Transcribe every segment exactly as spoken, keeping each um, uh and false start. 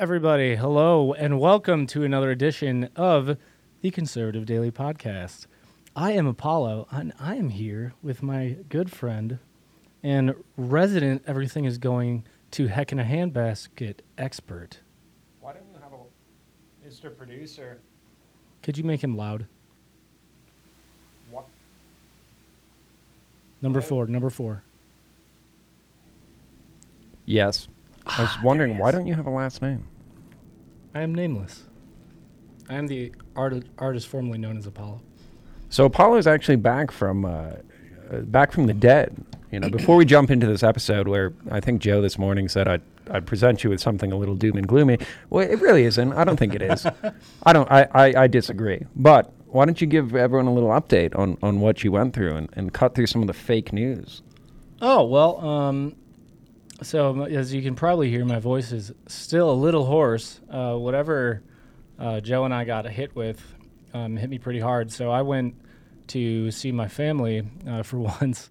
Everybody, hello, and welcome to another edition of the Conservative Daily Podcast. I am Apollo, and I am here with my good friend and resident everything is going to heck in a handbasket expert, Mister Producer. Could you make him loud? What? Number Hello? four, number four. Yes. I was ah, wondering, why don't you have a last name? I am nameless. I am the art- artist formerly known as Apollo. So Apollo is actually back from uh, back from the dead. You know, before we jump into this episode where I think Joe this morning said I'd, I'd present you with something a little doom and gloomy. Well, it really isn't. I don't think it is. I don't. I, I, I disagree. But why don't you give everyone a little update on, on what you went through and, and cut through some of the fake news? Oh, well, um, so as you can probably hear, my voice is still a little hoarse. Uh, whatever uh, Joe and I got hit with um, hit me pretty hard. So I went to see my family uh, for once.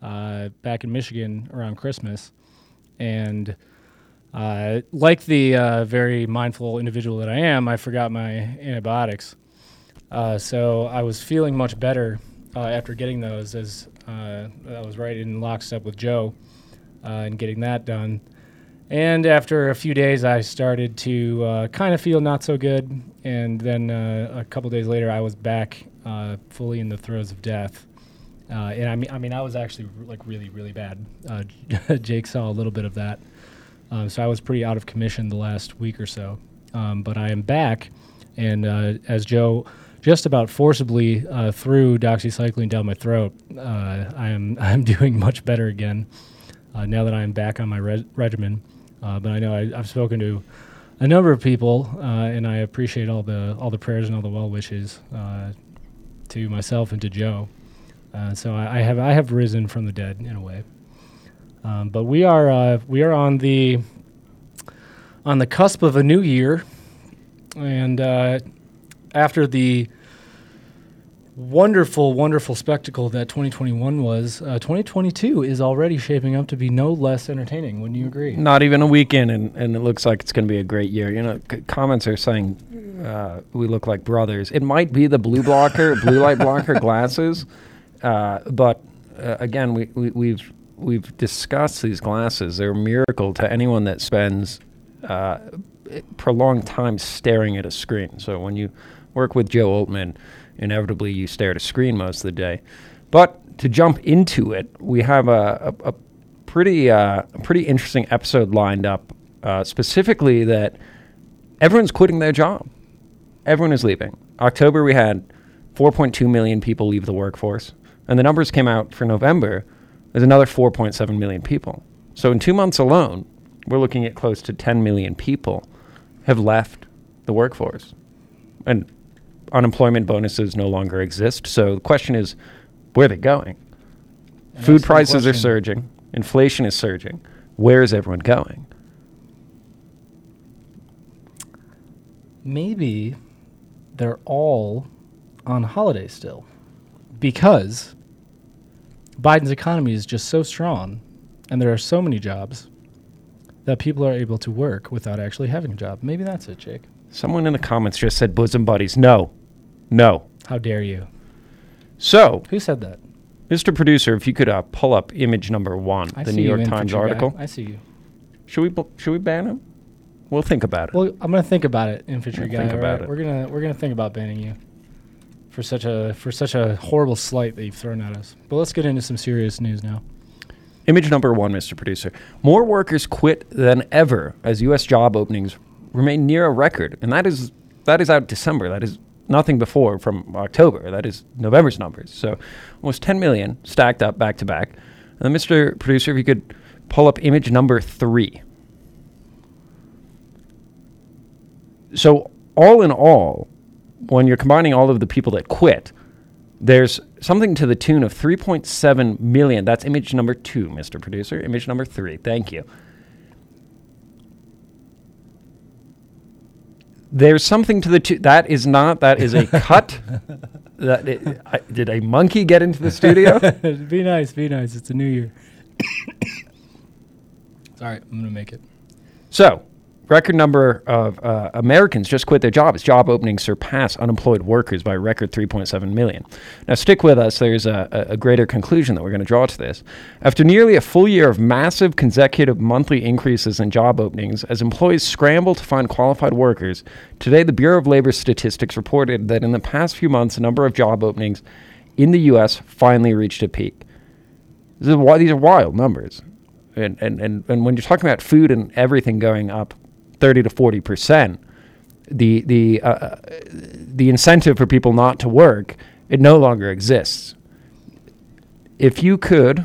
Uh, back in Michigan around Christmas, and uh, like the uh, very mindful individual that I am, I forgot my antibiotics. Uh, so I was feeling much better uh, after getting those, as uh, I was right in lockstep with Joe uh, and getting that done. And after a few days, I started to uh, kind of feel not so good, and then uh, a couple days later, I was back uh, fully in the throes of death. Uh, and I mean, I mean, I was actually r- like really, really bad. Uh, Jake saw a little bit of that. Um, so I was pretty out of commission the last week or so. Um, but I am back. And uh, as Joe just about forcibly uh, threw doxycycline down my throat, uh, I am I'm doing much better again uh, now that I am back on my re- regimen. Uh, but I know I, I've spoken to a number of people, uh, and I appreciate all the all the prayers and all the well wishes uh, to myself and to Joe. Uh, so I, I have I have risen from the dead in a way, um, but we are uh, we are on the on the cusp of a new year, and uh, after the wonderful wonderful spectacle that twenty twenty-one was, uh, twenty twenty-two is already shaping up to be no less entertaining. Wouldn't you agree? Not even a week in, and, and it looks like it's going to be a great year. You know, c- comments are saying uh, we look like brothers. It might be the blue blocker, blue light blocker glasses. Uh, but uh, again, we, we, we've we've discussed these glasses. They're a miracle to anyone that spends uh, prolonged time staring at a screen. So when you work with Joe Oltmann, inevitably you stare at a screen most of the day. But to jump into it, we have a, a, a pretty uh, a pretty interesting episode lined up, uh, specifically that everyone's quitting their job. Everyone is leaving. October, we had four point two million people leave the workforce. And the numbers came out for November. There's another four point seven million people. So in two months alone, we're looking at close to ten million people have left the workforce. And unemployment bonuses no longer exist. So the question is, where are they going? And food prices are surging. Inflation is surging. Where is everyone going? Maybe they're all on holiday still. Because Biden's economy is just so strong, and there are so many jobs that people are able to work without actually having a job. Maybe that's it, Jake. Someone in the comments just said bosom buddies. No. No. How dare you? So. Who said that? Mister Producer, if you could uh, pull up image number one, I the New York Times article. Guy. I see you. Should we bl- should we ban him? We'll think about it. Well, I'm going to think about it, infantry guy. Think about right? it. We're going we're going to think about banning you. For such a for such a horrible slight that you've thrown at us. But let's get into some serious news now. Image number one, Mister Producer. More workers quit than ever as U S job openings remain near a record. And that is that is out December. That is nothing before from October. That is November's numbers. So almost ten million stacked up back to back. And then Mister Producer, if you could pull up image number three. so all in all, when you're combining all of the people that quit, there's something to the tune of three point seven million. That's image number two, Mister Producer. Image number three. Thank you. There's something to the two. That is not. That is a cut. That it, I, did a monkey get into the studio? Be nice. Be nice. It's a new year. It's all right. I'm going to make it. So, record number of uh, Americans just quit their jobs. Job openings surpass unemployed workers by a record three point seven million. Now, stick with us. There's a, a greater conclusion that we're going to draw to this. After nearly a full year of massive consecutive monthly increases in job openings, as employees scramble to find qualified workers, today the Bureau of Labor Statistics reported that in the past few months, the number of job openings in the U S finally reached a peak. This is why these are wild numbers. And, and, and, and when you're talking about food and everything going up thirty to forty percent, the the uh, the incentive for people not to work, it no longer exists. If you could,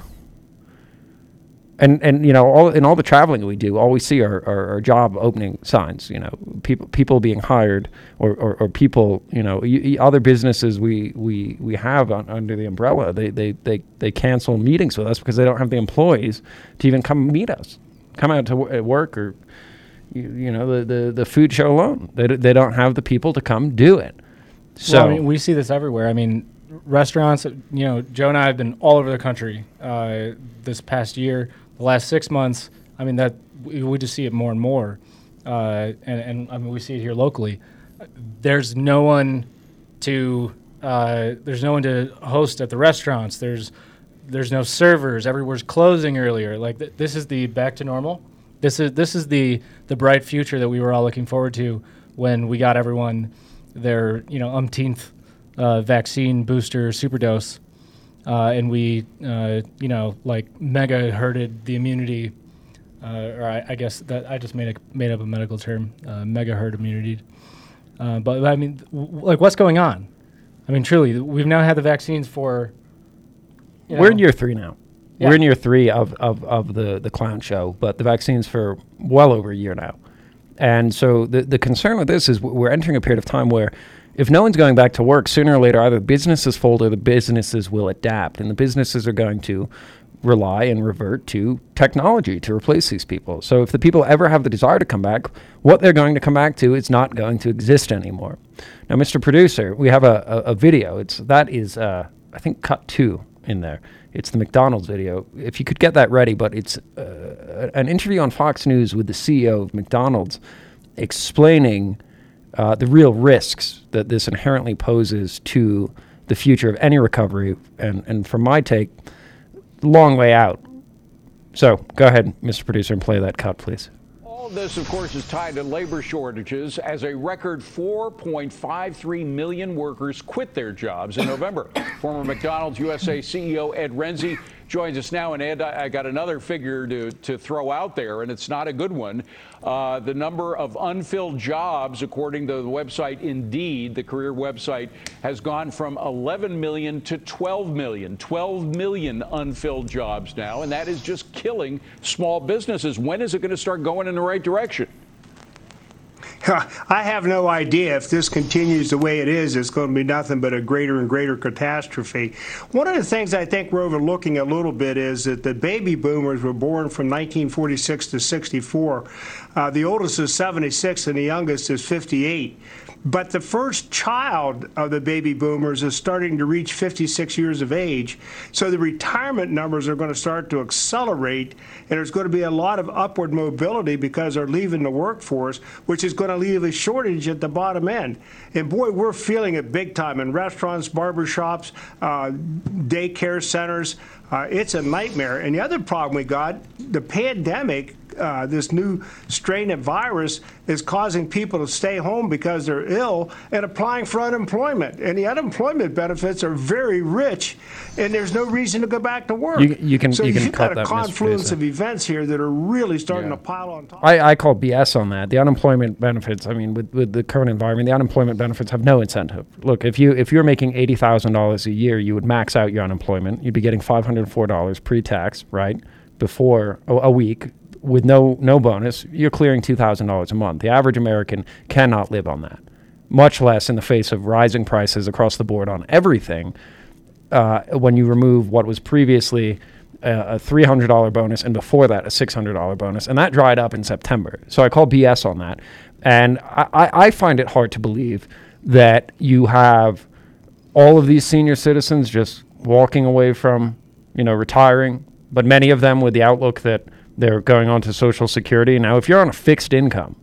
and and you know, all in all the traveling we do, all we see are, are, are job opening signs. You know, people people being hired, or or, or people. You know, y- other businesses we we we have on, under the umbrella, they, they they they cancel meetings with us because they don't have the employees to even come meet us, come out to w- at work or. You, you know, the, the, the food show alone. They, d- they don't have the people to come do it. So well, I mean, we see this everywhere. I mean, restaurants, you know, Joe and I have been all over the country uh, this past year, the last six months. I mean, that we, we just see it more and more. Uh, and, and I mean, we see it here locally. There's no one to uh, there's no one to host at the restaurants. There's there's no servers. Everywhere's closing earlier. Like th- this is the back to normal. This is this is the, the bright future that we were all looking forward to when we got everyone their you know umpteenth uh, vaccine booster superdose, uh, and we uh, you know like mega herded the immunity, uh, or I, I guess that I just made a, made up a medical term, uh, mega herd immunity. Uh, but, but I mean, w- like what's going on? I mean, truly, we've now had the vaccines for. You know, we're in year three now. Yeah. We're in year three of, of, of the, the clown show, but the vaccine's for well over a year now. And so the, the concern with this is we're entering a period of time where if no one's going back to work, sooner or later, either businesses fold or the businesses will adapt. And the businesses are going to rely and revert to technology to replace these people. So if the people ever have the desire to come back, what they're going to come back to is not going to exist anymore. Now, Mister Producer, we have a, a, a video. It's that is, uh, I think, cut two in there. It's the McDonald's video. If you could get that ready, but it's uh, an interview on Fox News with the C E O of McDonald's explaining uh, the real risks that this inherently poses to the future of any recovery. And, and from my take, long way out. So go ahead, Mister Producer, and play that cut, please. All this, of course, is tied to labor shortages as a record four point five three million workers quit their jobs in November. Former McDonald's U S A C E O Ed Renzi joins us now. And Ed, I got another figure to, to throw out there, and it's not a good one. Uh, the number of unfilled jobs, according to the website Indeed, the career website, has gone from eleven million to twelve million. twelve million unfilled jobs now, and that is just killing small businesses. When is it going to start going in the right direction? I have no idea. If this continues the way it is, it's going to be nothing but a greater and greater catastrophe. One of the things I think we're overlooking a little bit is that the baby boomers were born from nineteen forty-six to sixty-four. Uh, the oldest is seventy-six and the youngest is fifty-eight. But the first child of the baby boomers is starting to reach fifty-six years of age. So the retirement numbers are going to start to accelerate, and there's going to be a lot of upward mobility because they're leaving the workforce, which is going to leave a shortage at the bottom end. And boy, we're feeling it big time in restaurants, barbershops, uh, daycare centers. Uh, it's a nightmare. And the other problem we got, the pandemic, Uh, this new strain of virus is causing people to stay home because they're ill and applying for unemployment. And the unemployment benefits are very rich, and there's no reason to go back to work. You, you can, so you can you've got a confluence of events here that are really starting yeah. to pile on top. I, I call B S on that. The unemployment benefits, I mean, with, with the current environment, the unemployment benefits have no incentive. Look, if, you, if you're making eighty thousand dollars a year, you would max out your unemployment. You'd be getting five hundred four dollars pre-tax, right, before a, a week. with no no bonus, you're clearing two thousand dollars a month. The average American cannot live on that, much less in the face of rising prices across the board on everything. Uh, when you remove what was previously a, a three hundred dollars bonus and before that a six hundred dollars bonus, and that dried up in September. So I call B S on that. And I, I, I find it hard to believe that you have all of these senior citizens just walking away from, you know, retiring, but many of them with the outlook that they're going on to Social Security. Now, if you're on a fixed income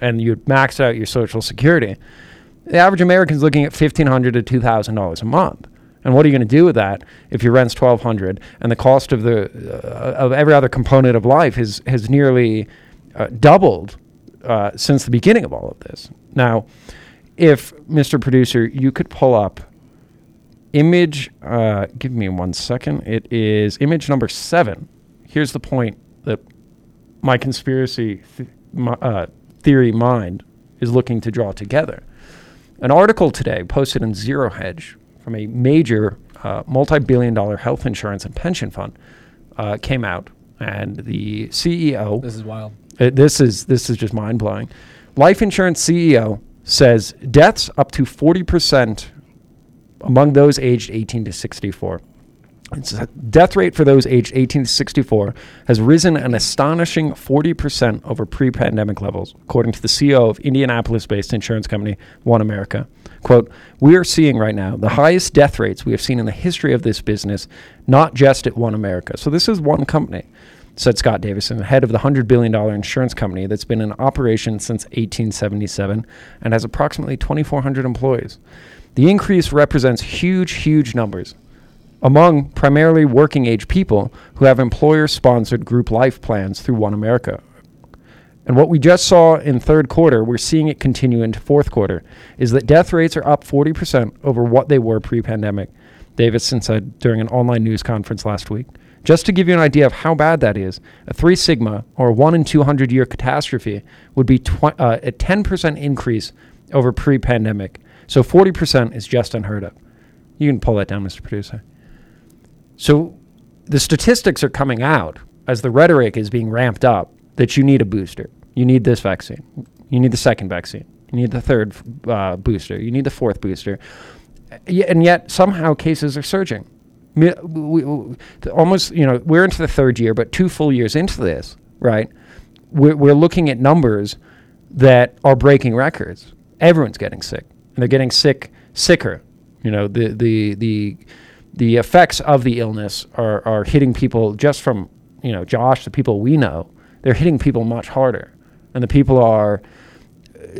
and you max out your Social Security, the average American's looking at fifteen hundred dollars to two thousand dollars a month. And what are you going to do with that if your rent's twelve hundred dollars and the cost of the uh, of every other component of life has has nearly uh, doubled uh, since the beginning of all of this? Now, if Mister Producer, you could pull up image, uh, give me one second. It is image number seven. Here's the point that my conspiracy th- my, uh, theory mind is looking to draw together. An article today posted in Zero Hedge from a major uh, multi-billion dollar health insurance and pension fund uh, came out, and the C E O. This is wild. Uh, this is this is just mind blowing. Life insurance C E O says deaths up to forty percent among those aged eighteen to sixty-four. It's a death rate for those aged eighteen to sixty-four has risen an astonishing forty percent over pre-pandemic levels, according to the C E O of Indianapolis-based insurance company One America. Quote, "We are seeing right now the highest death rates we have seen in the history of this business, not just at One America." So this is one company, said Scott Davison, head of the one hundred billion dollars insurance company that's been in operation since eighteen seventy-seven and has approximately twenty-four hundred employees. The increase represents huge, huge numbers among primarily working-age people who have employer-sponsored group life plans through One America. And what we just saw in third quarter, we're seeing it continue into fourth quarter, is that death rates are up forty percent over what they were pre-pandemic, Davison said during an online news conference last week. Just to give you an idea of how bad that is, a three sigma, or one in two hundred year catastrophe, would be tw- uh, a ten percent increase over pre-pandemic. So forty percent is just unheard of. You can pull that down, Mister Producer. So the statistics are coming out as the rhetoric is being ramped up that you need a booster. You need this vaccine. You need the second vaccine. You need the third uh, booster. You need the fourth booster. And yet somehow cases are surging. We, we, almost, you know, we're into the third year, but two full years into this, right? We're, we're looking at numbers that are breaking records. Everyone's getting sick, and they're getting sick, sicker. You know, the the the the effects of the illness are, are hitting people just from, you know, Josh, the people we know, they're hitting people much harder. And the people are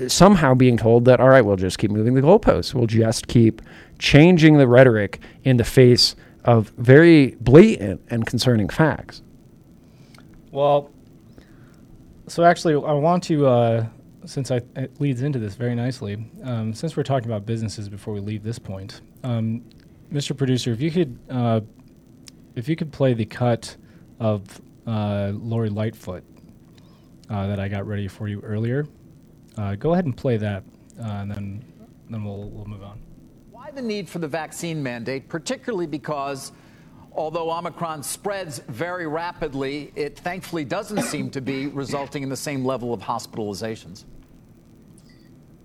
somehow being told that, all right, we'll just keep moving the goalposts. We'll just keep changing the rhetoric in the face of very blatant and concerning facts. Well, so actually I want to, uh, since I, it leads into this very nicely, um, since we're talking about businesses before we leave this point, um, Mister Producer, if you could, uh, if you could play the cut of uh, Lori Lightfoot uh, that I got ready for you earlier, uh, go ahead and play that, uh, and then then we'll we'll move on. Why the need for the vaccine mandate, particularly because, although Omicron spreads very rapidly, it thankfully doesn't seem to be resulting in the same level of hospitalizations.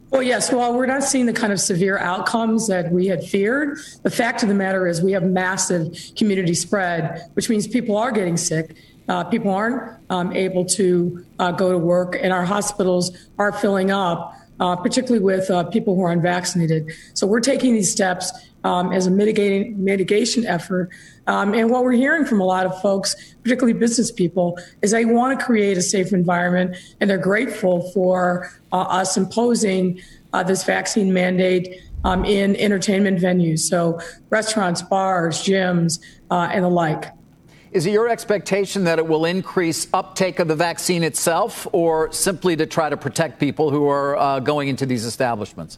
Well, yes, while we're not seeing the kind of severe outcomes that we had feared, the fact of the matter is we have massive community spread, which means people are getting sick. Uh, people aren't um, able to uh, go to work, and our hospitals are filling up, uh, particularly with uh, people who are unvaccinated. So we're taking these steps um, as a mitigating mitigation effort. Um, and what we're hearing from a lot of folks, particularly business people, is they want to create a safe environment, and they're grateful for uh, us imposing uh, this vaccine mandate um, in entertainment venues, so restaurants, bars, gyms, uh, and the like. Is it your expectation that it will increase uptake of the vaccine itself, or simply to try to protect people who are uh, going into these establishments?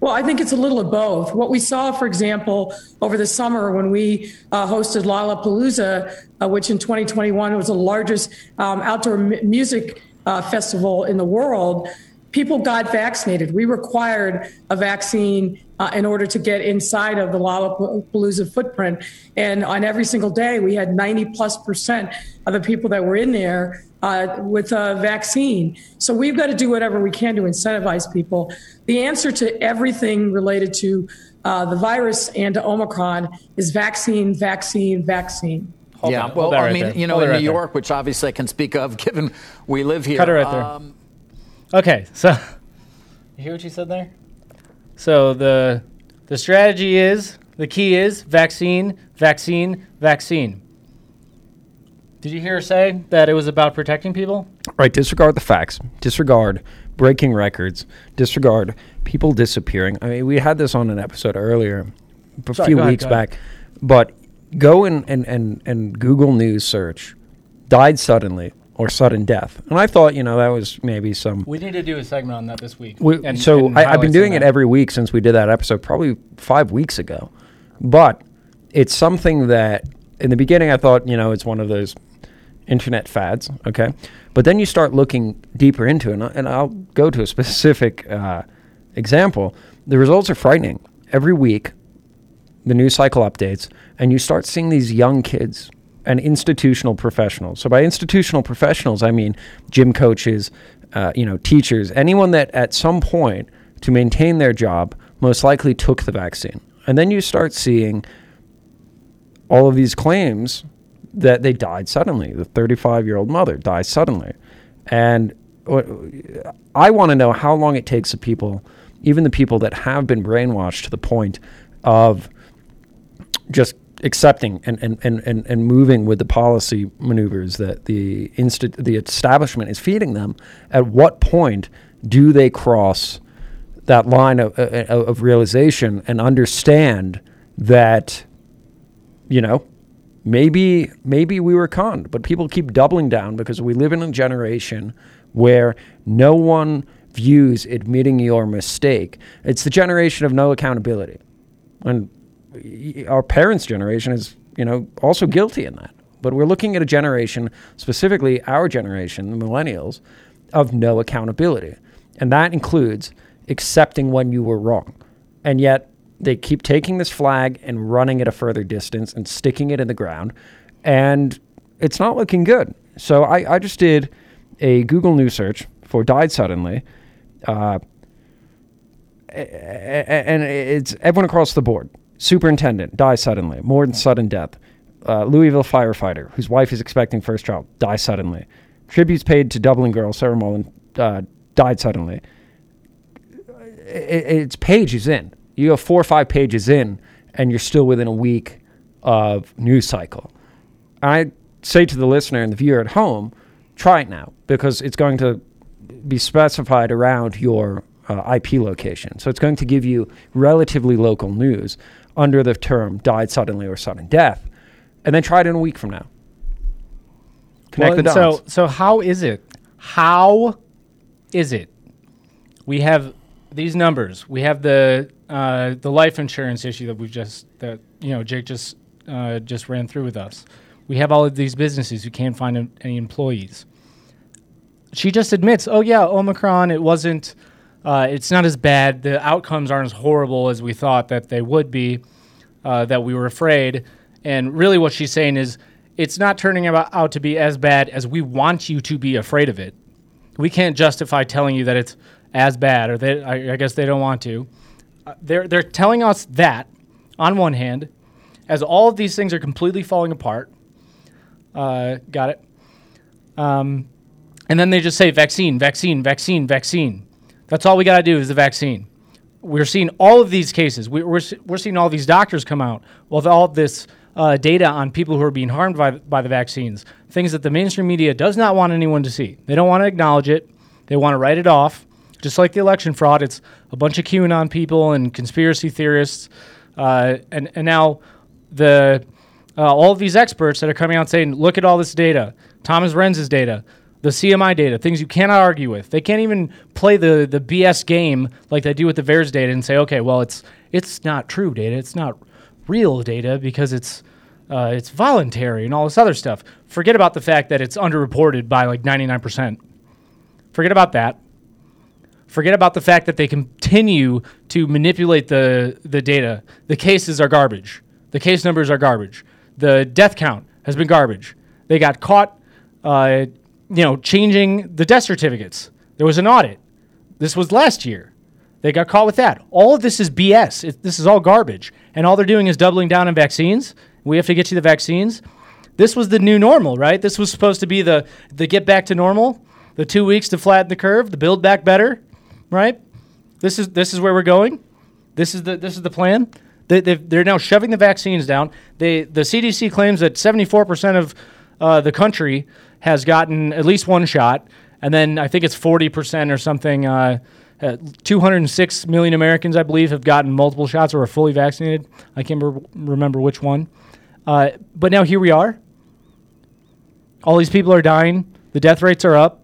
Well, I think it's a little of both. What we saw, for example, over the summer when we uh, hosted Lollapalooza, uh, which in twenty twenty-one was the largest um, outdoor m- music uh, festival in the world, people got vaccinated. We required a vaccine uh, in order to get inside of the Lollapalooza footprint. And on every single day, we had ninety plus percent of the people that were in there uh, with a vaccine. So we've got to do whatever we can to incentivize people. The answer to everything related to uh, the virus and to Omicron is vaccine, vaccine, vaccine. Hold yeah, on. well, I right mean, there. you know, Hold in right New York, there. which obviously I can speak of, given we live here. Cut it right um, there. Okay, so you hear what you said there? So the the strategy is, the key is vaccine, vaccine, vaccine. Did you hear her say that it was about protecting people? Right, disregard the facts, disregard breaking records, disregard people disappearing. I mean, we had this on an episode earlier, a Sorry, few go weeks go back, but... Go and, and, and, and Google News search, died suddenly or sudden death. And I thought, you know, that was maybe some... We need to do a segment on that this week. We, and, so and I, I've been doing it every week since we did that episode, probably five weeks ago. But it's something that in the beginning I thought, you know, it's one of those internet fads, okay? But then you start looking deeper into it, and, I, and I'll go to a specific uh, example. The results are frightening. Every week... the news cycle updates, and you start seeing these young kids and institutional professionals. So by institutional professionals, I mean gym coaches, uh, you know, teachers, anyone that at some point to maintain their job most likely took the vaccine. And then you start seeing all of these claims that they died suddenly. The thirty-five-year-old mother dies suddenly. And I want to know how long it takes the people, even the people that have been brainwashed to the point of... just accepting and, and, and, and, and moving with the policy maneuvers that the insti- the establishment is feeding them, at what point do they cross that line of, of, of realization and understand that, you know, maybe maybe we were conned, but people keep doubling down because we live in a generation where no one views admitting your mistake. It's the generation of no accountability. And our parents' generation is, you know, also guilty in that. But we're looking at a generation, specifically our generation, the millennials, of no accountability. And that includes accepting when you were wrong. And yet they keep taking this flag and running it a further distance and sticking it in the ground. And it's not looking good. So I, I just did a Google News search for died suddenly. Uh, and it's everyone across the board. Superintendent, dies suddenly, more than sudden death. Uh, Louisville firefighter, whose wife is expecting first child, dies suddenly. Tributes paid to Dublin girl, Sarah Mullen, uh, died suddenly. It, it's pages in. You go four or five pages in, and you're still within a week of news cycle. I say to the listener and the viewer at home, try it now, because it's going to be specified around your uh, I P location. So it's going to give you relatively local news under the term died suddenly or sudden death, and then try it in a week from now. Connect well, the dots. So, so how is it? How is it? We have these numbers. We have the uh, the life insurance issue that we've just that you know Jake just uh, just ran through with us. We have all of these businesses who can't find any employees. She just admits, oh yeah, Omicron. It wasn't. Uh, it's not as bad. The outcomes aren't as horrible as we thought that they would be, uh, that we were afraid. And really what she's saying is it's not turning out to be as bad as we want you to be afraid of it. We can't justify telling you that it's as bad, or they, I, I guess they don't want to. Uh, they're, they're telling us that, on one hand, as all of these things are completely falling apart. Uh, got it? Um, and then they just say vaccine, vaccine, vaccine, vaccine. That's all we got to do is the vaccine. We're seeing all of these cases. We, we're we're seeing all these doctors come out with all of this uh, data on people who are being harmed by, by the vaccines, things that the mainstream media does not want anyone to see. They don't want to acknowledge it. They want to write it off. Just like the election fraud, it's a bunch of QAnon people and conspiracy theorists. Uh, and, and now the uh, all of these experts that are coming out saying, look at all this data, Thomas Renz's data, the C M I data, things you cannot argue with. They can't even play the, the B S game like they do with the VAERS data and say, okay, well, it's it's not true data. It's not real data because it's uh, it's voluntary and all this other stuff. Forget about the fact that it's underreported by like ninety-nine percent. Forget about that. Forget about the fact that they continue to manipulate the, the data. The cases are garbage. The case numbers are garbage. The death count has been garbage. They got caught, uh, you know, changing the death certificates. There was an audit. This was last year. They got caught with that. All of this is B S. It, this is all garbage. And all they're doing is doubling down on vaccines. We have to get you the vaccines. This was the new normal, right? This was supposed to be the, the get back to normal, the two weeks to flatten the curve, the build back better, right? This is this is where we're going. This is the this is the plan. They, they're now shoving the vaccines down. They the C D C claims that seventy-four percent of uh, the country has gotten at least one shot, and then I think it's forty percent or something. Uh, Uh, two hundred six million Americans, I believe, have gotten multiple shots or are fully vaccinated. I can't re- remember which one. Uh, but now here we are. All these people are dying. The death rates are up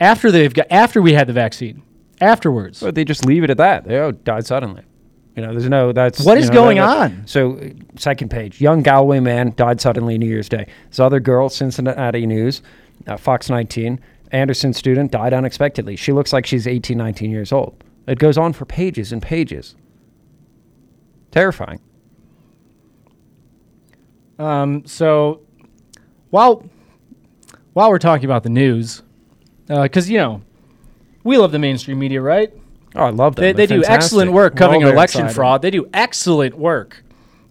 after they've got after we had the vaccine. Afterwards, but they just leave it at that. They all died suddenly. You know, there's no that's what is know, going no, no. on. So, second page: young Galway man died suddenly New Year's Day. This other girl, Cincinnati News, uh, Fox nineteen. Anderson student died unexpectedly. She looks like she's eighteen, nineteen years old. It goes on for pages and pages. Terrifying. Um, so while while we're talking about the news, because, uh, you know, we love the mainstream media, right? Oh, I love them. They, they do excellent work covering election excited. fraud. They do excellent work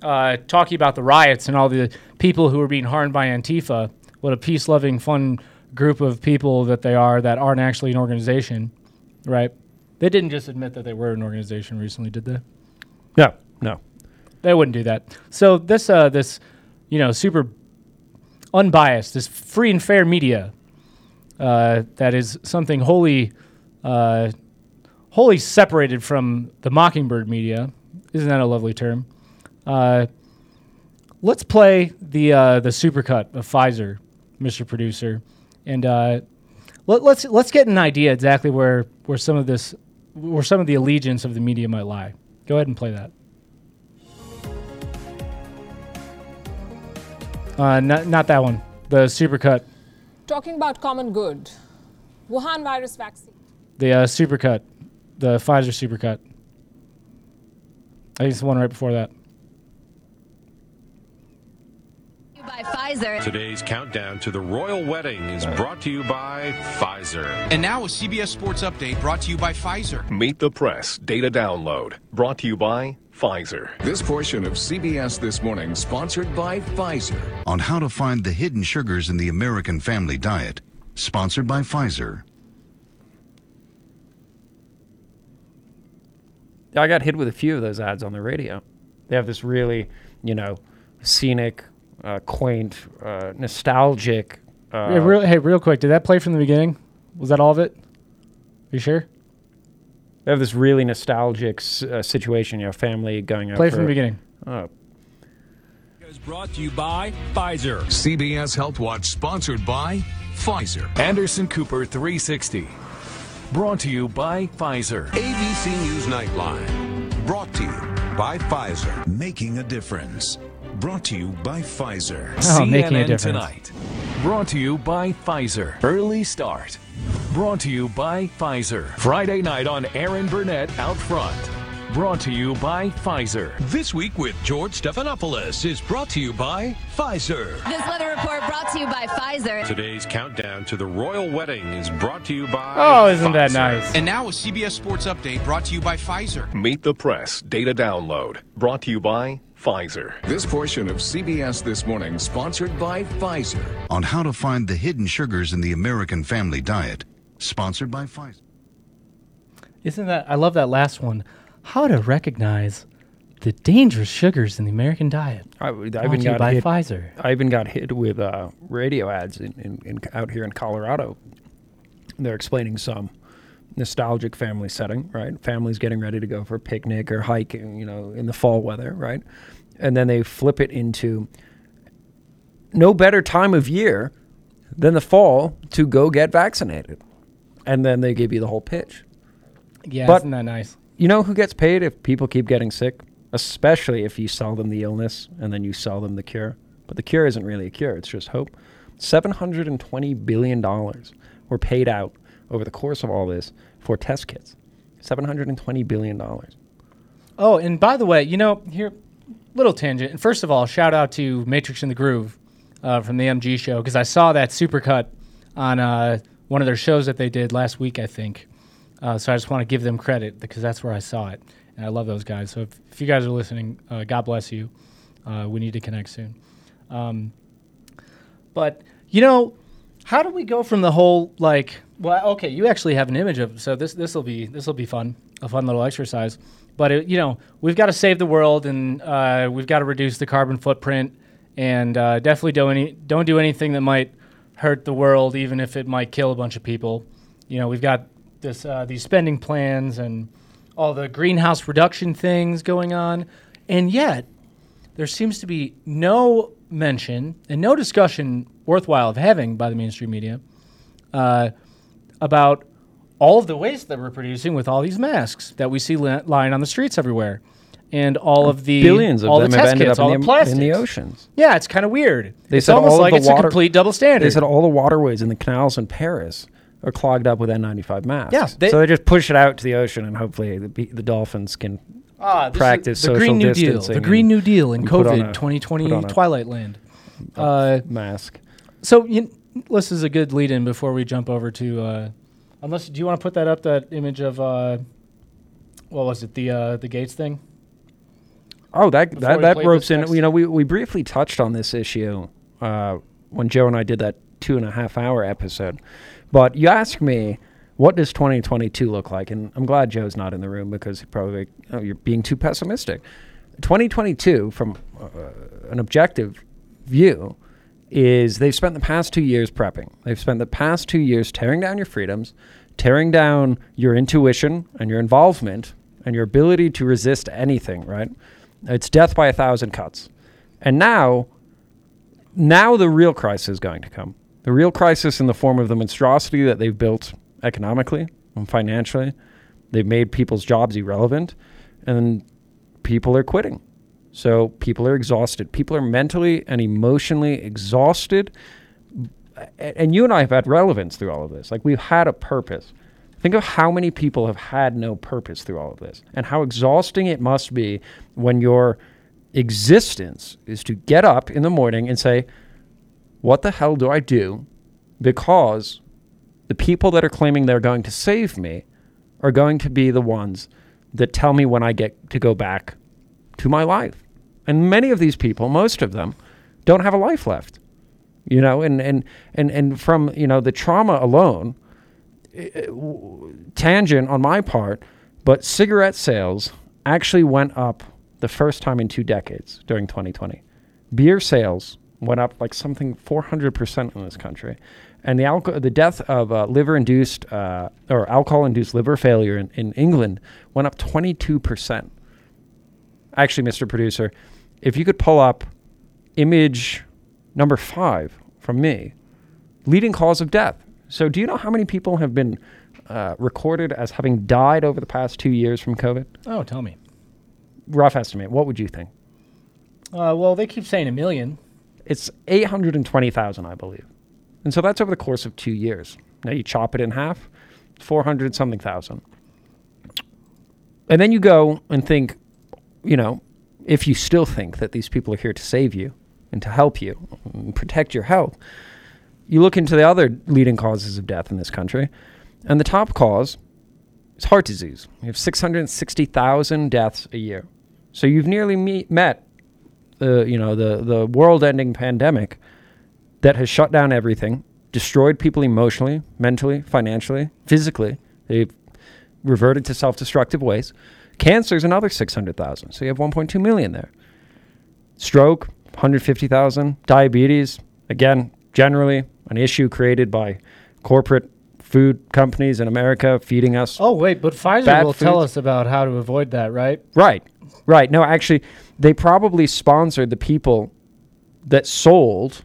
uh, talking about the riots and all the people who are being harmed by Antifa. What a peace-loving, fun group of people that they are that aren't actually an organization, right? They didn't just admit that they were an organization recently, did they? No, no. They wouldn't do that. So this, uh, this, you know, super unbiased, this free and fair media uh, that is something wholly, uh, wholly separated from the Mockingbird media. Isn't that a lovely term? Uh, let's play the uh, the supercut of Pfizer, Mister Producer. And uh, let, let's let's get an idea exactly where, where some of this where some of the allegiance of the media might lie. Go ahead and play that. Uh, not not that one. The supercut. Talking about common good, Wuhan virus vaccine. The uh, supercut, the Pfizer supercut. I think it's the one right before that. By Pfizer. Today's countdown to the royal wedding is brought to you by Pfizer. And now a C B S Sports Update brought to you by Pfizer. Meet the Press Data Download brought to you by Pfizer. This portion of C B S This Morning sponsored by Pfizer. On how to find the hidden sugars in the American family diet. Sponsored by Pfizer. I got hit with a few of those ads on the radio. They have this really, you know, scenic... Uh, quaint, uh, nostalgic. Uh, hey, real, hey, real quick, did that play from the beginning? Was that all of it? Are you sure? They have this really nostalgic uh, situation, you know, family going out. Play for, from the beginning. Oh. Is brought to you by Pfizer. C B S Health Watch, sponsored by Pfizer. Anderson Cooper three sixty, brought to you by Pfizer. A B C News Nightline, brought to you by Pfizer. Making a difference. Brought to you by Pfizer. Oh, C N N Tonight. Brought to you by Pfizer. Early Start. Brought to you by Pfizer. Friday night on Aaron Burnett Out Front. Brought to you by Pfizer. This Week with George Stephanopoulos is brought to you by Pfizer. This weather report brought to you by Pfizer. Today's countdown to the royal wedding is brought to you by Oh, isn't Pfizer. That nice? And now a C B S Sports Update brought to you by Pfizer. Meet the Press Data Download brought to you by Pfizer. This portion of C B S This Morning sponsored by Pfizer. On how to find the hidden sugars in the American family diet. Sponsored by Pfizer. Isn't that, I love that last one. How to recognize the dangerous sugars in the American diet. I, I even got by hit, Pfizer. I even got hit with uh, radio ads in, in, in out here in Colorado. They're explaining some nostalgic family setting, right? Families getting ready to go for a picnic or hiking, you know, in the fall weather, right? And then they flip it into no better time of year than the fall to go get vaccinated. And then they give you the whole pitch. Yeah, but isn't that nice? You know who gets paid if people keep getting sick? Especially if you sell them the illness and then you sell them the cure. But the cure isn't really a cure, it's just hope. seven hundred twenty billion dollars were paid out over the course of all this for test kits. seven hundred twenty billion dollars. Oh, and by the way, you know, here, little tangent. And first of all, shout out to Matrix in the Groove uh, from the M G Show, because I saw that supercut on uh, one of their shows that they did last week, I think. Uh, so I just want to give them credit because that's where I saw it. And I love those guys. So if, if you guys are listening, uh, God bless you. Uh, we need to connect soon. Um, but, you know, how do we go from the whole, like, well, okay, you actually have an image of, so this this will be this will be fun, a fun little exercise. But, it, you know, we've got to save the world, and uh, we've got to reduce the carbon footprint, and uh, definitely don't, any, don't do anything that might hurt the world, even if it might kill a bunch of people. You know, we've got this uh, these spending plans and all the greenhouse reduction things going on, and yet there seems to be no mention and no discussion worthwhile of having by the mainstream media uh, about all of the waste that we're producing with all these masks that we see li- lying on the streets everywhere, and all of the billions of all them the test have ended kits, up all in, the, plastics. In the oceans. Yeah, it's kind of weird. They it's said almost all like it's water, a complete double standard. They said all the waterways and the canals in Paris are clogged up with N ninety-five masks. Yeah, they, so they just push it out to the ocean, and hopefully the, the dolphins can ah, practice social Green New distancing. Deal, the Green New Deal in COVID a, twenty twenty Twilight Land. Uh, mask. So you, this is a good lead-in before we jump over to... Uh, Unless, do you want to put that up? That image of uh, what was it? The uh, the Gates thing. Oh, that Before that, that ropes in. You know, we we briefly touched on this issue uh, when Joe and I did that two and a half hour episode. But you asked me, what does twenty twenty-two look like? And I'm glad Joe's not in the room because he probably oh, you're being too pessimistic. twenty twenty-two, from uh, an objective view, is they've spent the past two years prepping. They've spent the past two years tearing down your freedoms, tearing down your intuition and your involvement and your ability to resist anything, right? It's death by a thousand cuts. And now, now the real crisis is going to come. The real crisis in the form of the monstrosity that they've built economically and financially. They've made people's jobs irrelevant, and people are quitting. So people are exhausted. People are mentally and emotionally exhausted. And you and I have had relevance through all of this. Like, we've had a purpose. Think of how many people have had no purpose through all of this and how exhausting it must be when your existence is to get up in the morning and say, what the hell do I do? Because the people that are claiming they're going to save me are going to be the ones that tell me when I get to go back to my life. And many of these people, most of them, don't have a life left, you know, and, and, and, and from, you know, the trauma alone, it, tangent on my part, but cigarette sales actually went up the first time in two decades during twenty twenty. Beer sales went up like something four hundred percent in this country. And the alcohol, the death of uh, liver-induced uh, or alcohol-induced liver failure in, in England went up twenty-two percent. Actually, Mister Producer, if you could pull up image number five from me, leading cause of death. So do you know how many people have been uh, recorded as having died over the past two years from COVID? Oh, tell me. Rough estimate. What would you think? Uh, well, they keep saying a million. It's eight hundred twenty thousand, I believe. And so that's over the course of two years. Now you chop it in half, four hundred something thousand. And then you go and think, you know, if you still think that these people are here to save you and to help you and protect your health, you look into the other leading causes of death in this country, and the top cause is heart disease. You have six hundred sixty thousand deaths a year. So you've nearly me- met, uh, you know, the, the world-ending pandemic that has shut down everything, destroyed people emotionally, mentally, financially, physically. They've reverted to self-destructive ways. Cancer is another six hundred thousand. So you have one point two million there. Stroke, one hundred fifty thousand. Diabetes, again, generally an issue created by corporate food companies in America feeding us. Oh, wait, but Pfizer bad will foods. Tell us about how to avoid that, right? Right, right. No, actually, they probably sponsored the people that sold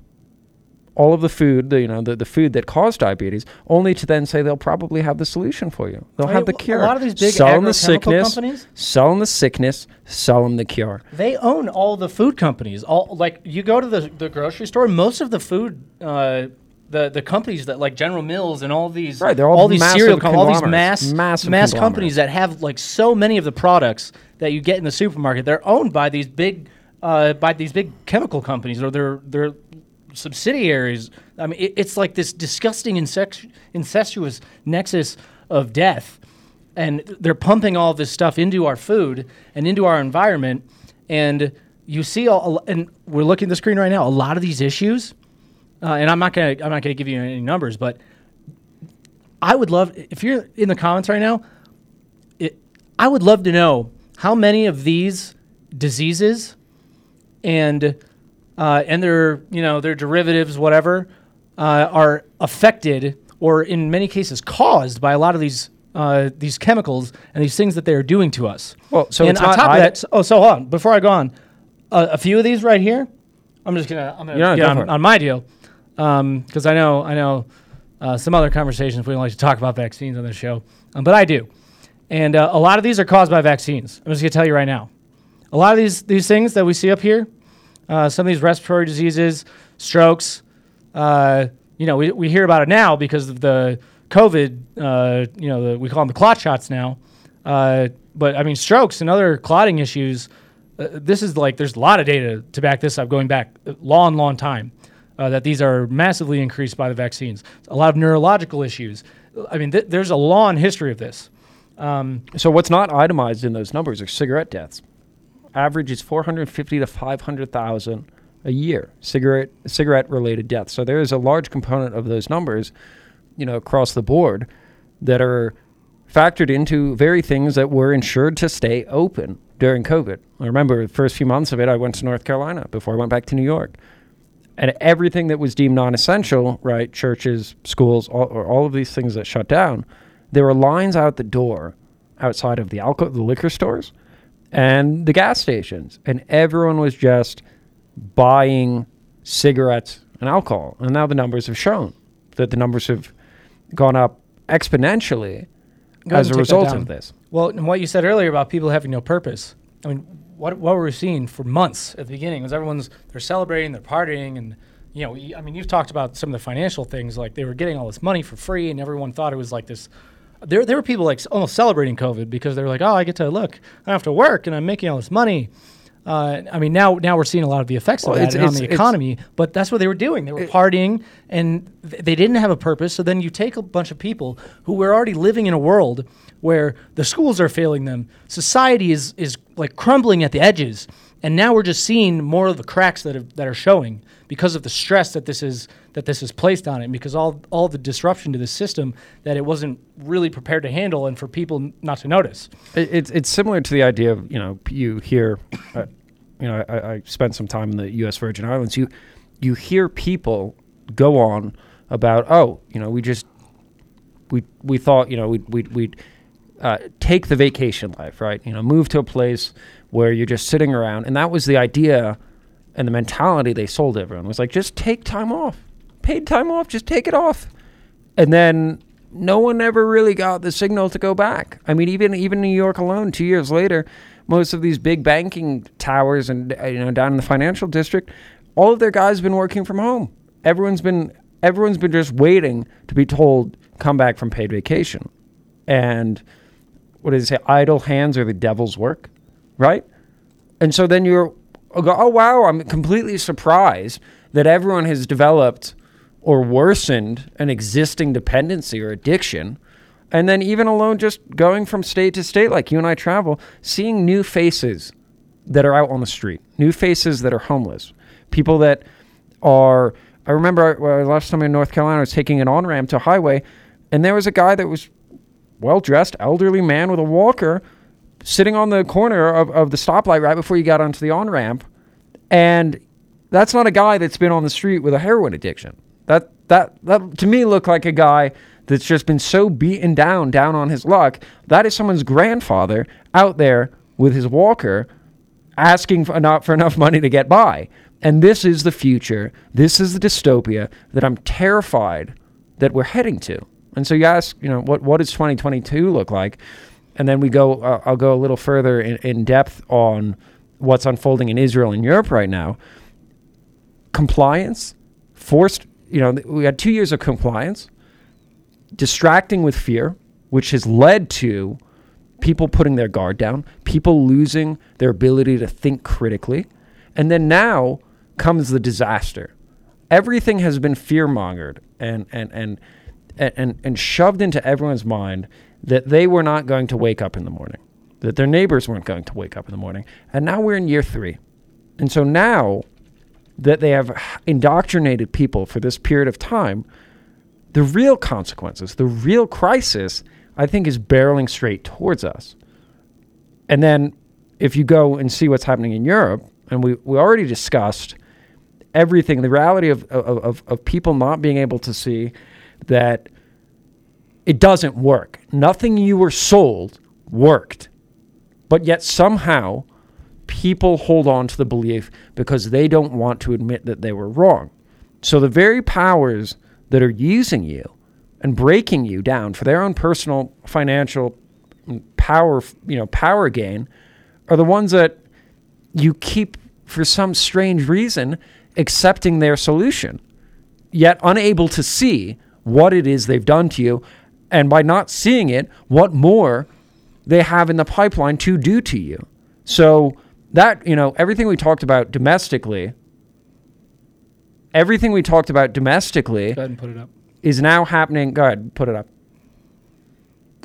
all of the food, the, you know, the, the food that caused diabetes, only to then say they'll probably have the solution for you. They'll I have mean, the cure. A lot of these big sell agrochemical the sickness, companies? Sell them the sickness, sell them the cure. They own all the food companies. All like you go to the, the grocery store, most of the food uh, the the companies that like General Mills and all these right, they're all, all these cereal com- all these mass mass companies that have like so many of the products that you get in the supermarket, they're owned by these big uh, by these big chemical companies or their their subsidiaries. I mean, it, it's like this disgusting incestu- incestuous nexus of death, and they're pumping all this stuff into our food and into our environment. And you see all, and we're looking at the screen right now. A lot of these issues. Uh, and I'm not gonna I'm not gonna give you any numbers, but I would love if you're in the comments right now. It, I would love to know how many of these diseases and uh, and their you know their derivatives, whatever, uh, are affected or in many cases caused by a lot of these uh, these chemicals and these things that they are doing to us. Well, so and on top I, of that, oh, so hold on. Before I go on, uh, a few of these right here. I'm just gonna I'm gonna get on, on my deal. Because um, I know I know uh, some other conversations we don't like to talk about vaccines on this show, um, but I do. And uh, a lot of these are caused by vaccines. I'm just going to tell you right now. A lot of these these things that we see up here, uh, some of these respiratory diseases, strokes, uh, you know, we we hear about it now because of the COVID, uh, you know, the, we call them the clot shots now. Uh, but, I mean, strokes and other clotting issues, uh, this is like there's a lot of data to back this up going back a long, long time. Uh, that these are massively increased by the vaccines. A lot of neurological issues. I mean, th- there's a long history of this. Um, so what's not itemized in those numbers are cigarette deaths. Average is four hundred fifty to five hundred thousand a year, cigarette cigarette-related deaths. So there is a large component of those numbers, you know, across the board that are factored into very things that were insured to stay open during COVID. I remember the first few months of it, I went to North Carolina before I went back to New York. And everything that was deemed non-essential, right, churches, schools, all, or all of these things that shut down, there were lines out the door outside of the alcohol, the liquor stores and the gas stations. And everyone was just buying cigarettes and alcohol. And now the numbers have shown that the numbers have gone up exponentially as a result of this. Well, and what you said earlier about people having no purpose, I mean, What what were we seeing for months at the beginning was everyone's they're celebrating, they're partying, and you know, I mean, you've talked about some of the financial things, like they were getting all this money for free, and everyone thought it was like this. There there were people like almost celebrating COVID because they were like, oh, I get to look, I have to work, and I'm making all this money. Uh, I mean, now now we're seeing a lot of the effects well, of that it's, and it's, on the economy, but that's what they were doing. They were it, partying, and th- they didn't have a purpose. So then you take a bunch of people who were already living in a world where the schools are failing them, society is is like crumbling at the edges, and now we're just seeing more of the cracks that have, that are showing because of the stress that this is that this is placed on it, and because all all the disruption to the system that it wasn't really prepared to handle, and for people not to notice. It, it's it's similar to the idea of you know you hear, uh, you know I, I spent some time in the U S Virgin Islands. You you hear people go on about oh you know we just we we thought you know we we we. Uh, take the vacation life, right? You know, move to a place where you're just sitting around. And that was the idea and the mentality they sold everyone was like, just take time off, paid time off, just take it off. And then no one ever really got the signal to go back. I mean, even, even New York alone, two years later, most of these big banking towers and, you know, down in the financial district, all of their guys have been working from home. Everyone's been, everyone's been just waiting to be told, come back from paid vacation. And what did it say? Idle hands are the devil's work, right? And so then you're, oh, wow, I'm completely surprised that everyone has developed or worsened an existing dependency or addiction. And then even alone just going from state to state, like you and I travel, seeing new faces that are out on the street, new faces that are homeless, people that are, I remember last time in North Carolina, I was taking an on-ramp to a highway, and there was a guy that was well-dressed elderly man with a walker sitting on the corner of, of the stoplight right before you got onto the on-ramp. And that's not a guy that's been on the street with a heroin addiction. That that that to me looked like a guy that's just been so beaten down, down on his luck. That is someone's grandfather out there with his walker asking for not for enough money to get by. And this is the future. This is the dystopia that I'm terrified that we're heading to. And so you ask, you know, what, what does twenty twenty-two look like? And then we go, uh, I'll go a little further in, in depth on what's unfolding in Israel and Europe right now. Compliance, forced you know, we had two years of compliance, distracting with fear, which has led to people putting their guard down, people losing their ability to think critically. And then now comes the disaster. Everything has been fear-mongered and and and and and shoved into everyone's mind that they were not going to wake up in the morning, that their neighbors weren't going to wake up in the morning. And now we're in year three. And so now that they have indoctrinated people for this period of time, the real consequences, the real crisis, I think, is barreling straight towards us. And then if you go and see what's happening in Europe, and we, we already discussed everything, the reality of, of, of people not being able to see that it doesn't work. Nothing you were sold worked. But yet somehow people hold on to the belief because they don't want to admit that they were wrong. So the very powers that are using you and breaking you down for their own personal financial power, you know, power gain, are the ones that you keep, for some strange reason, accepting their solution, yet unable to see what it is they've done to you, and by not seeing it, what more they have in the pipeline to do to you. So that, you know, everything we talked about domestically, everything we talked about domestically... Go ahead and put it up. Is now happening. Go ahead, put it up.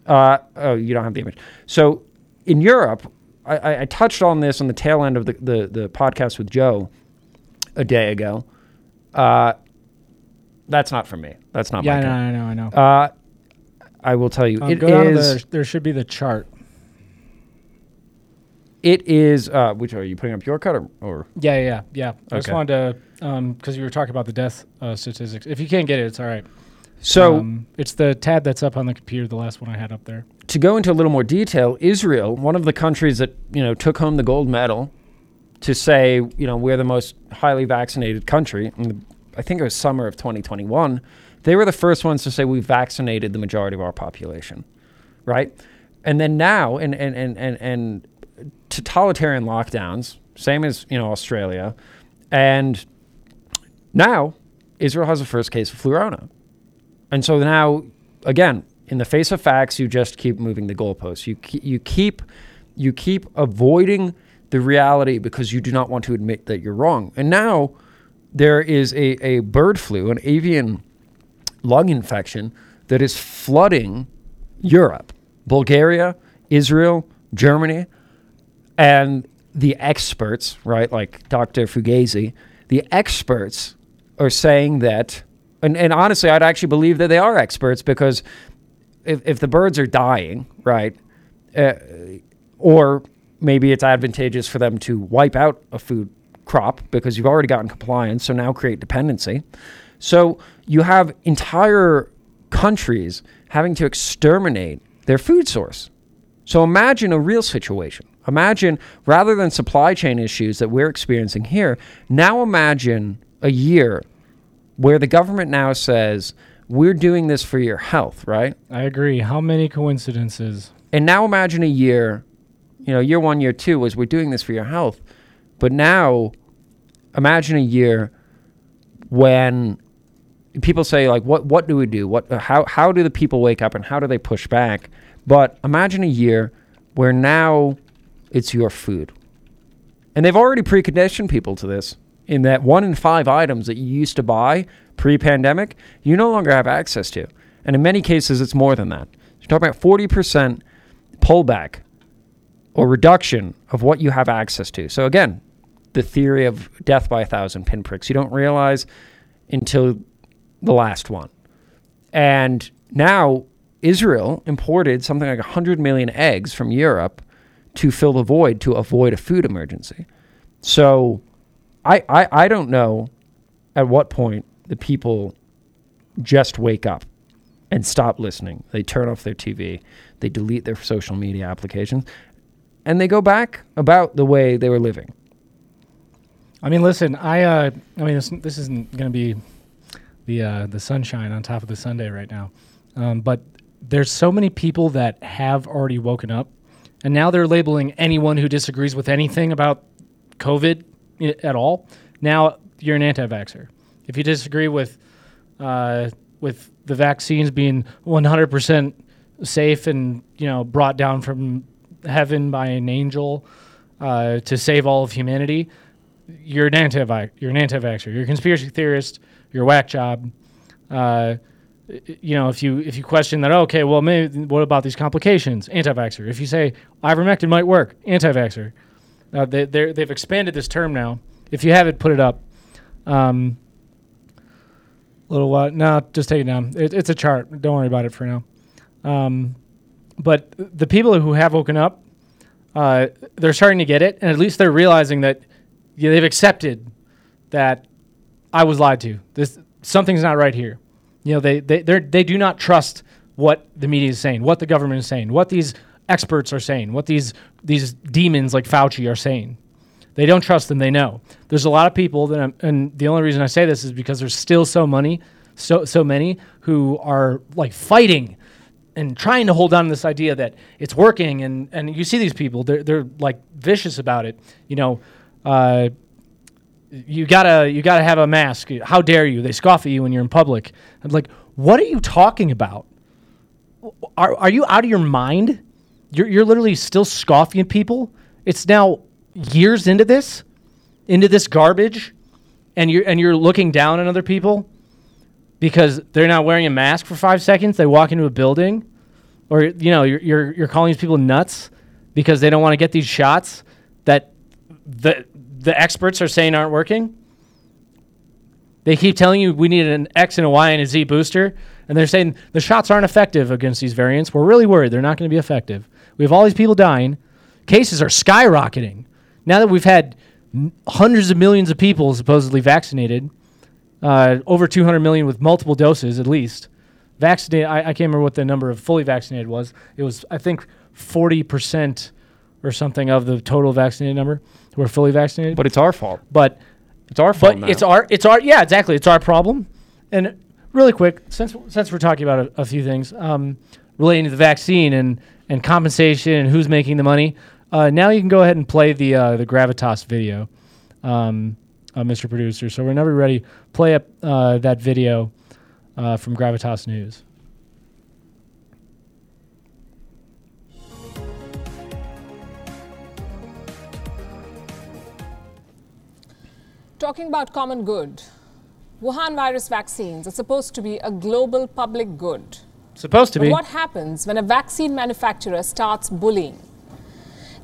Uh, oh, you don't have the image. So in Europe, I, I touched on this on the tail end of the, the, the podcast with Joe a day ago. Uh, that's not from me. That's not yeah, my Yeah, no, I know, I know. Uh, I will tell you. Um, it is. The, there should be the chart. It is. Uh, which are you putting up your cut or? or? Yeah, yeah, yeah. yeah. Okay. I just wanted to, um, because you were talking about the death uh, statistics. If you can't get it, it's all right. So um, it's the tab that's up on the computer, the last one I had up there. To go into a little more detail, Israel, one of the countries that, you know, took home the gold medal to say, you know, we're the most highly vaccinated country. In the, I think it was summer of twenty twenty-one. They were the first ones to say we vaccinated the majority of our population, right? And then now, and and and and and totalitarian lockdowns, same as, you know, Australia, and now Israel has the first case of flurona. And so now, again, in the face of facts, you just keep moving the goalposts. You keep, you keep you keep avoiding the reality because you do not want to admit that you're wrong. And now there is a, a bird flu, an avian lung infection that is flooding Europe, Bulgaria, Israel, Germany, and the experts, right, like Doctor Fugazi, the experts are saying that. And, and honestly, I'd actually believe that they are experts, because if, if the birds are dying, right, uh, or maybe it's advantageous for them to wipe out a food crop because you've already gotten compliance, so now create dependency. So you have entire countries having to exterminate their food source. So imagine a real situation. Imagine, rather than supply chain issues that we're experiencing here, now imagine a year where the government now says, we're doing this for your health, right? I agree. How many coincidences? And now imagine a year, you know, year one, year two was we're doing this for your health. But now imagine a year when people say, like, what what do we do? What how how do the people wake up and how do they push back? But imagine a year where now it's your food. And they've already preconditioned people to this, in that one in five items that you used to buy pre-pandemic, you no longer have access to. And in many cases, it's more than that. You're talking about forty percent pullback or reduction of what you have access to. So again, the theory of death by a thousand pinpricks. You don't realize until the last one. And now Israel imported something like one hundred million eggs from Europe to fill the void, to avoid a food emergency. So I, I, I don't know at what point the people just wake up and stop listening. They turn off their T V. They delete their social media applications. And they go back about the way they were living. I mean, listen, I uh, I mean, this, this isn't going to be the uh, the sunshine on top of the sundae right now. Um, but there's so many people that have already woken up. And now they're labeling anyone who disagrees with anything about COVID at all. Now you're an anti-vaxxer. If you disagree with uh, with the vaccines being one hundred percent safe and, you know, brought down from heaven by an angel uh, to save all of humanity, you're an anti-vax, you're an anti-vaxxer, you're a conspiracy theorist, you're a whack job. Uh, you know, if you if you question that, oh, okay, well, maybe what about these complications? Anti-vaxxer. If you say ivermectin might work, anti-vaxxer. Uh, they they've expanded this term now. If you have it, put it up. Um, little while, no, just take it down. It, it's a chart. Don't worry about it for now. Um, but the people who have woken up, uh, they're starting to get it, and at least they're realizing that yeah, they've accepted that I was lied to. This something's not right here. You know, they they they do not trust what the media is saying, what the government is saying, what these experts are saying, what these these demons like Fauci are saying. They don't trust them. They know. There's a lot of people that, I'm, and the only reason I say this is because there's still so many, so so many who are like fighting and trying to hold on to this idea that it's working. And, and you see these people, they're they're like vicious about it. You know, uh, you gotta you gotta have a mask. How dare you? They scoff at you when you're in public. I'm like, what are you talking about? Are are you out of your mind? You're you're literally still scoffing at people. It's now years into this, into this garbage, and you're and you're looking down on other people because they're not wearing a mask for five seconds. They walk into a building, or you know, you're you're, you're calling these people nuts because they don't want to get these shots that the the experts are saying aren't working. They keep telling you we need an X and a Y and a Z booster, and they're saying the shots aren't effective against these variants. We're really worried they're not going to be effective. We have all these people dying. Cases are skyrocketing. Now that we've had hundreds of millions of people supposedly vaccinated, uh, over two hundred million with multiple doses at least, vaccinated. I, I can't remember what the number of fully vaccinated was. It was, I think, forty percent or something of the total vaccinated number were fully vaccinated. But it's our fault. But it's our fault. But now. it's our it's our yeah exactly it's our problem. And really quick, since since we're talking about a, a few things um, relating to the vaccine and and compensation and who's making the money. Uh, now you can go ahead and play the uh, the Gravitas video, um, uh, Mister Producer. So whenever you're ready, play up uh, that video uh, from Gravitas News. Talking about common good, Wuhan virus vaccines are supposed to be a global public good. Supposed to be. But what happens when a vaccine manufacturer starts bullying?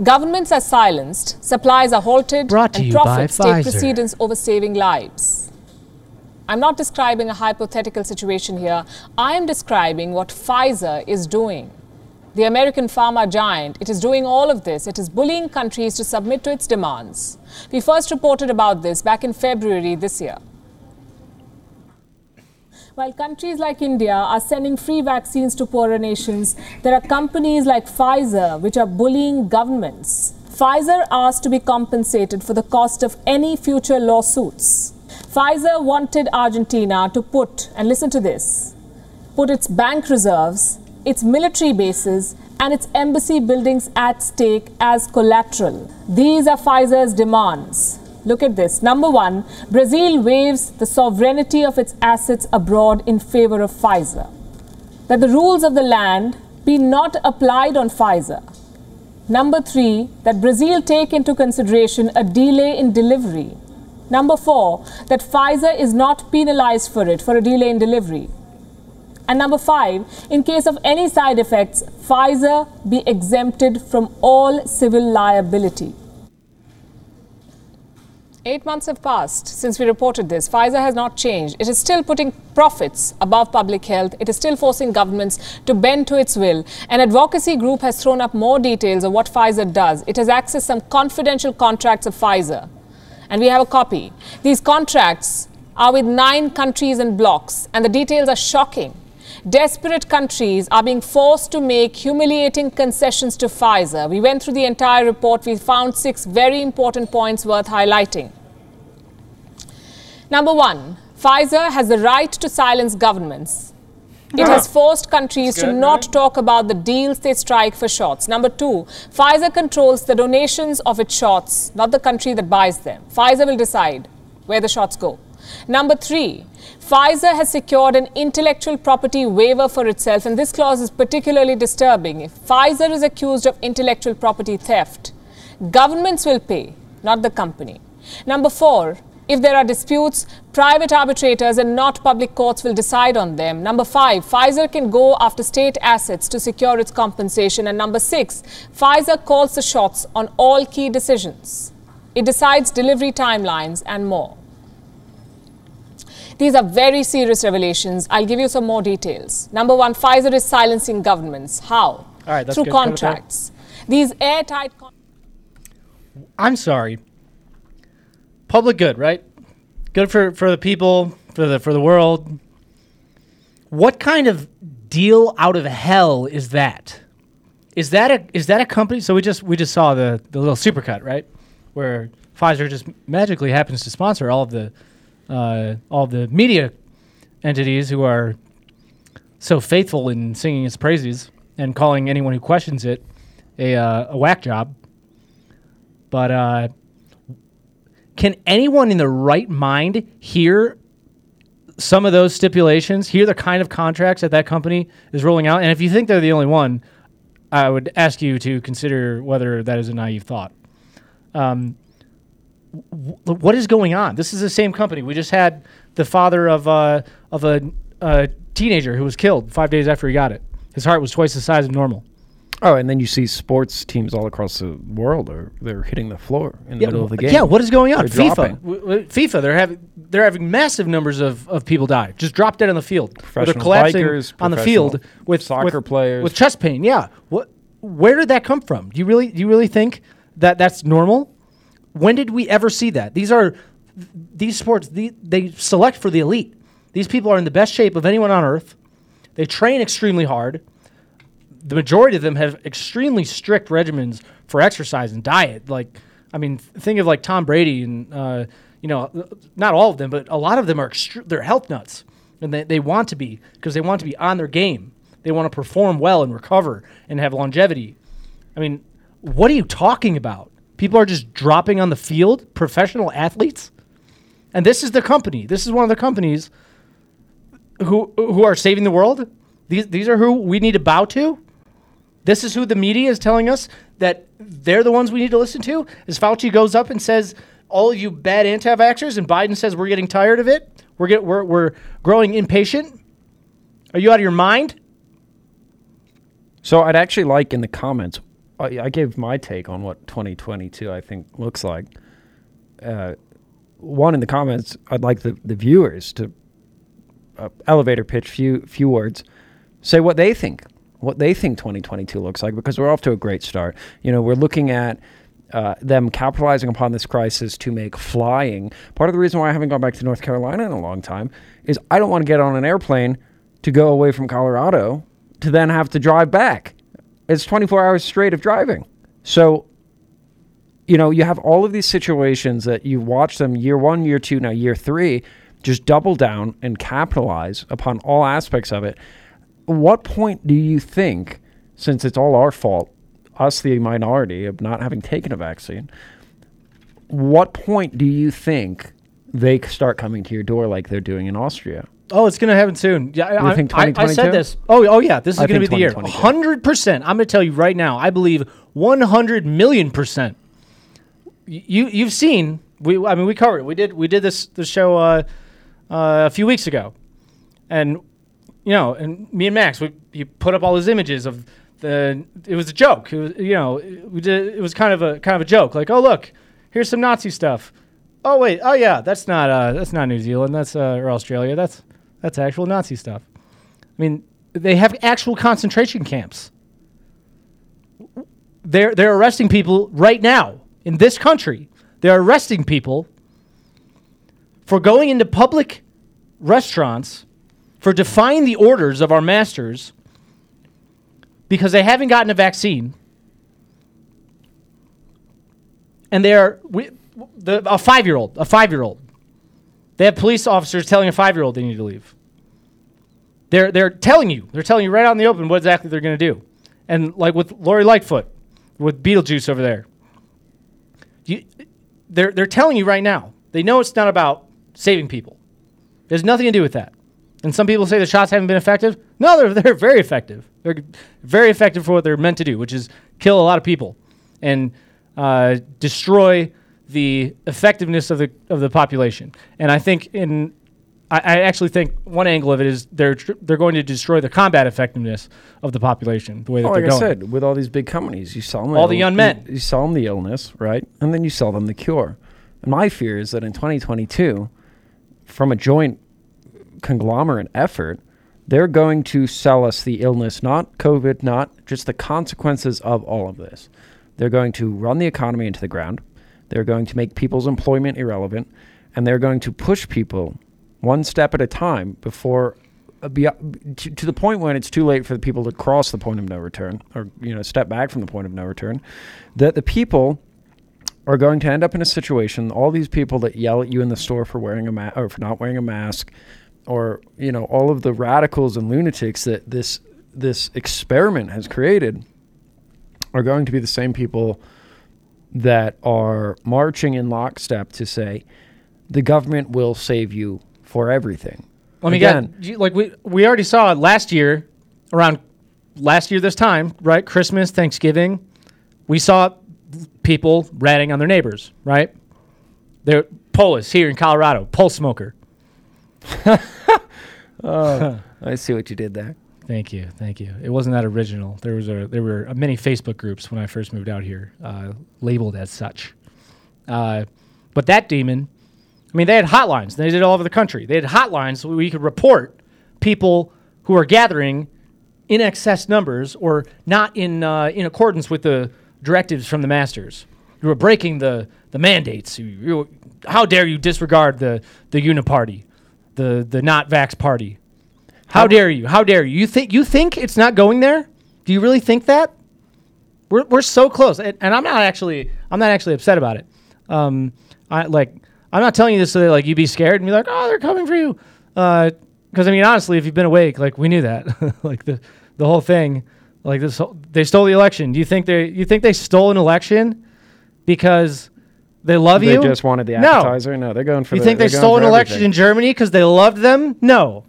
Governments are silenced, supplies are halted, and profits take precedence over saving lives. I'm not describing a hypothetical situation here. I am describing what Pfizer is doing. The American pharma giant, it is doing all of this. It is bullying countries to submit to its demands. We first reported about this back in February this year. While countries like India are sending free vaccines to poorer nations, there are companies like Pfizer which are bullying governments. Pfizer asked to be compensated for the cost of any future lawsuits. Pfizer wanted Argentina to put, and listen to this, put its bank reserves, its military bases, and its embassy buildings at stake as collateral. These are Pfizer's demands. Look at this. Number one, Brazil waives the sovereignty of its assets abroad in favor of Pfizer. That the rules of the land be not applied on Pfizer. Number three, that Brazil take into consideration a delay in delivery. Number four, that Pfizer is not penalized for it, for a delay in delivery. And number five, in case of any side effects, Pfizer be exempted from all civil liability. Eight months have passed since we reported this. Pfizer has not changed. It is still putting profits above public health. It is still forcing governments to bend to its will. An advocacy group has thrown up more details of what Pfizer does. It has accessed some confidential contracts of Pfizer. And we have a copy. These contracts are with nine countries and blocs, and the details are shocking. Desperate countries are being forced to make humiliating concessions to Pfizer. We went through the entire report. We found six very important points worth highlighting. Number one, Pfizer has the right to silence governments. It has forced countries good, to not right? talk about the deals they strike for shots. Number two, Pfizer controls the donations of its shots, not the country that buys them. Pfizer will decide where the shots go. Number three, Pfizer has secured an intellectual property waiver for itself, and this clause is particularly disturbing. If Pfizer is accused of intellectual property theft, governments will pay, not the company. Number four, if there are disputes, private arbitrators and not public courts will decide on them. Number five, Pfizer can go after state assets to secure its compensation. And number six, Pfizer calls the shots on all key decisions. It decides delivery timelines and more. These are very serious revelations. I'll give you some more details. Number one, Pfizer is silencing governments. How? All right, that's Through good. contracts. These airtight contracts. I'm sorry. Public good, right? Good for, for the people, for the for the world. What kind of deal out of hell is that? Is that a is that a company? So we just we just saw the, the little supercut, right? Where Pfizer just magically happens to sponsor all of the uh, all the media entities who are so faithful in singing its praises and calling anyone who questions it a uh, a whack job. But uh, can anyone in their right mind hear some of those stipulations, hear the kind of contracts that that company is rolling out? And if you think they're the only one, I would ask you to consider whether that is a naive thought. Um, w- what is going on? This is the same company. We just had the father of, uh, of a, a teenager who was killed five days after he got it. His heart was twice the size of normal. Oh, and then you see sports teams all across the world are they're hitting the floor in the yeah, middle of the game. Yeah, what is going on? They're FIFA, w- w- FIFA, they're having they're having massive numbers of, of people die, just drop dead on the field. Professional they're collapsing bikers, on the field with soccer with, players with chest pain. Yeah, what? Where did that come from? Do you really do you really think that that's normal? When did we ever see that? These are these sports the, they select for the elite. These people are in the best shape of anyone on earth. They train extremely hard. The majority of them have extremely strict regimens for exercise and diet. Like, I mean, think of like Tom Brady and, uh, you know, not all of them, but a lot of them are, extru- they're health nuts. And they, they want to be because they want to be on their game. They want to perform well and recover and have longevity. I mean, what are you talking about? People are just dropping on the field, professional athletes. And this is the company. This is one of the companies who who are saving the world. These These are who we need to bow to. This is who the media is telling us that they're the ones we need to listen to? As Fauci goes up and says, all you bad anti-vaxxers, and Biden says, we're getting tired of it. We're get, we're we're growing impatient. Are you out of your mind? So I'd actually like in the comments, I, I gave my take on what twenty twenty-two I think looks like. Uh, one, in the comments, I'd like the, the viewers to uh, elevator pitch few few words, say what they think. What they think twenty twenty-two looks like, because we're off to a great start. You know, we're looking at uh, them capitalizing upon this crisis to make flying. Part of the reason why I haven't gone back to North Carolina in a long time is I don't want to get on an airplane to go away from Colorado to then have to drive back. It's twenty-four hours straight of driving. So, you know, you have all of these situations that you watch them year one, year two, now year three, just double down and capitalize upon all aspects of it. What point do you think, since it's all our fault, us the minority of not having taken a vaccine, what point do you think they start coming to your door like they're doing in Austria? Oh, it's going to happen soon. Yeah, I, I, think I, I said this. Oh, oh yeah, this is going to be the year. one hundred percent. I'm going to tell you right now, I believe one hundred million percent. You, you've seen, we, I mean, we covered it. We did, we did this, this show uh, uh, a few weeks ago, and you know, and me and Max, we you put up all those images of the. It was a joke. It was, you know, it, we did. It was kind of a kind of a joke. Like, oh look, here's some Nazi stuff. Oh wait, oh yeah, that's not uh, that's not New Zealand. That's uh, or Australia. That's that's actual Nazi stuff. I mean, they have actual concentration camps. They're they're arresting people right now in this country. They're arresting people for going into public restaurants. For defying the orders of our masters because they haven't gotten a vaccine and they're the, a five-year-old, a five-year-old. They have police officers telling a five-year-old they need to leave. They're they're telling you, they're telling you right out in the open what exactly they're going to do. And like with Lori Lightfoot, with Beetlejuice over there, you, they're they're telling you right now. They know it's not about saving people. It has nothing to do with that. And some people say the shots haven't been effective. No, they're they're very effective. They're very effective for what they're meant to do, which is kill a lot of people and uh, destroy the effectiveness of the of the population. And I think in I, I actually think one angle of it is they're tr- they're going to destroy the combat effectiveness of the population the way that oh, they're like going. Like I said, with all these big companies, you sell them all Ill- the young men. You, you sell them the illness, right? And then you sell them the cure. And my fear is that in twenty twenty-two, from a joint conglomerate effort, they're going to sell us the illness, not COVID, not just the consequences of all of this. They're going to run the economy into the ground. They're going to make people's employment irrelevant, and they're going to push people one step at a time before uh, be, uh, to, to the point when it's too late for the people to cross the point of no return, or you know, step back from the point of no return, that the people are going to end up in a situation, all these people that yell at you in the store for wearing a ma- or for not wearing a mask, or you know, all of the radicals and lunatics that this this experiment has created are going to be the same people that are marching in lockstep to say the government will save you for everything. Let me Again, get like we we already saw last year, around last year this time, right? Christmas, Thanksgiving, we saw people ratting on their neighbors, right? They're Polis here in Colorado, pole smoker. Oh, I see what you did there. Thank you, thank you. It wasn't that original. There was a there were a many Facebook groups when I first moved out here, uh, labeled as such. Uh, but that demon, I mean, they had hotlines. They did it all over the country. They had hotlines where we could report people who are gathering in excess numbers or not in uh, in accordance with the directives from the masters. You were breaking the the mandates. You, you, how dare you disregard the the Uniparty, the the not vax party? How, How dare you? How dare you? You think you think it's not going there? Do you really think that? We're we're so close, and, and I'm not actually I'm not actually upset about it. Um, I like I'm not telling you this so that like you be scared and be like, oh, they're coming for you. Because uh, I mean, honestly, if you've been awake, like we knew that, like the the whole thing, like this whole, they stole the election. Do you think they you think they stole an election because they love they you? They just wanted the appetizer. No, no they're going for. You the, think they stole an election everything. in Germany because they loved them? No.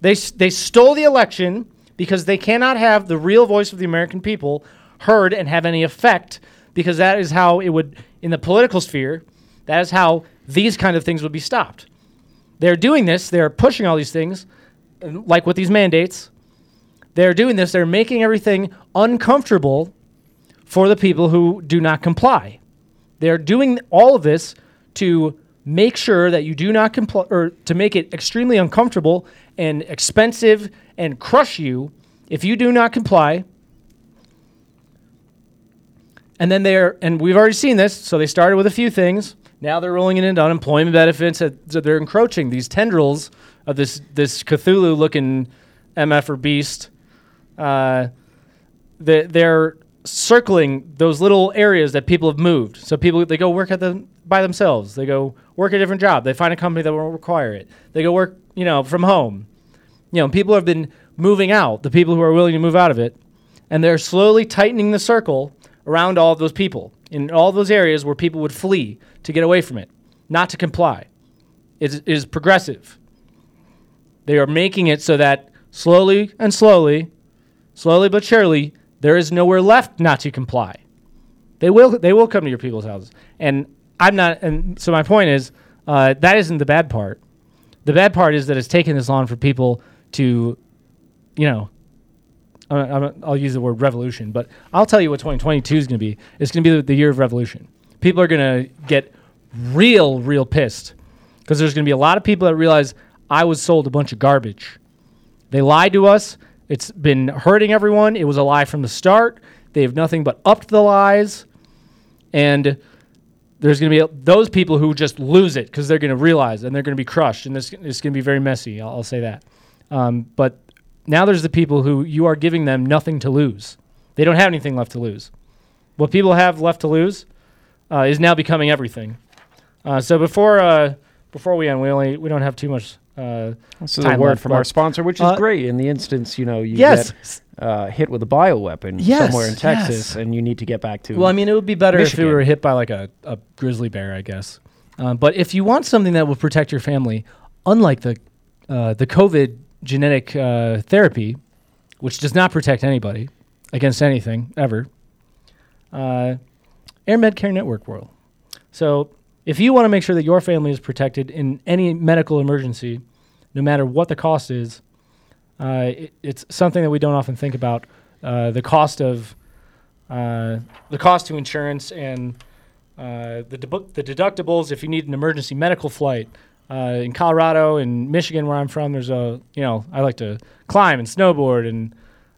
They they stole the election because they cannot have the real voice of the American people heard and have any effect, because that is how it would, in the political sphere, that is how these kind of things would be stopped. They're doing this. They're pushing all these things, like with these mandates. They're doing this. They're making everything uncomfortable for the people who do not comply. They're doing all of this to make sure that you do not comply, or to make it extremely uncomfortable and expensive and crush you if you do not comply. And then they're, and we've already seen this, so they started with a few things. Now they're rolling it into unemployment benefits. So they're encroaching these tendrils of this, this Cthulhu-looking M F or beast. Uh, they, they're circling those little areas that people have moved. So people, they go work at the by themselves. They go work a different job. They find a company that won't require it. They go work, you know, from home. You know, people have been moving out, the people who are willing to move out of it, and they're slowly tightening the circle around all of those people in all those areas where people would flee to get away from it, not to comply. It is progressive. They are making it so that slowly and slowly, slowly but surely, there is nowhere left not to comply. They will they will come to your people's houses. And I'm not, and so my point is, uh, that isn't the bad part. The bad part is that it's taken this long for people to, you know, I'm, I'll use the word revolution, but I'll tell you what twenty twenty-two is going to be. It's going to be the, the year of revolution. People are going to get real, real pissed, because there's going to be a lot of people that realize I was sold a bunch of garbage. They lied to us. It's been hurting everyone. It was a lie from the start. They have nothing but upped the lies. And there's going to be those people who just lose it, because they're going to realize, and they're going to be crushed, and this it's going to be very messy. I'll, I'll say that. Um, but now there's the people who you are giving them nothing to lose. They don't have anything left to lose. What people have left to lose uh, is now becoming everything. Uh, so before uh, before we end, we only we don't have too much. Uh, this is a word left, from our sponsor, which is uh, great in the instance you know you yes. get uh, hit with a bioweapon yes, somewhere in Texas yes. and you need to get back to. Well, I mean, it would be better Michigan. if we were hit by like a, a grizzly bear, I guess. Uh, but if you want something that will protect your family, unlike the uh, the COVID genetic uh, therapy, which does not protect anybody against anything ever, uh, AirMedCare Network will. So if you want to make sure that your family is protected in any medical emergency, no matter what the cost is, uh, it, it's something that we don't often think about. Uh, the cost of uh, the cost to insurance and uh, the de- the deductibles. If you need an emergency medical flight uh, in Colorado and Michigan, where I'm from, there's a you know I like to climb and snowboard, and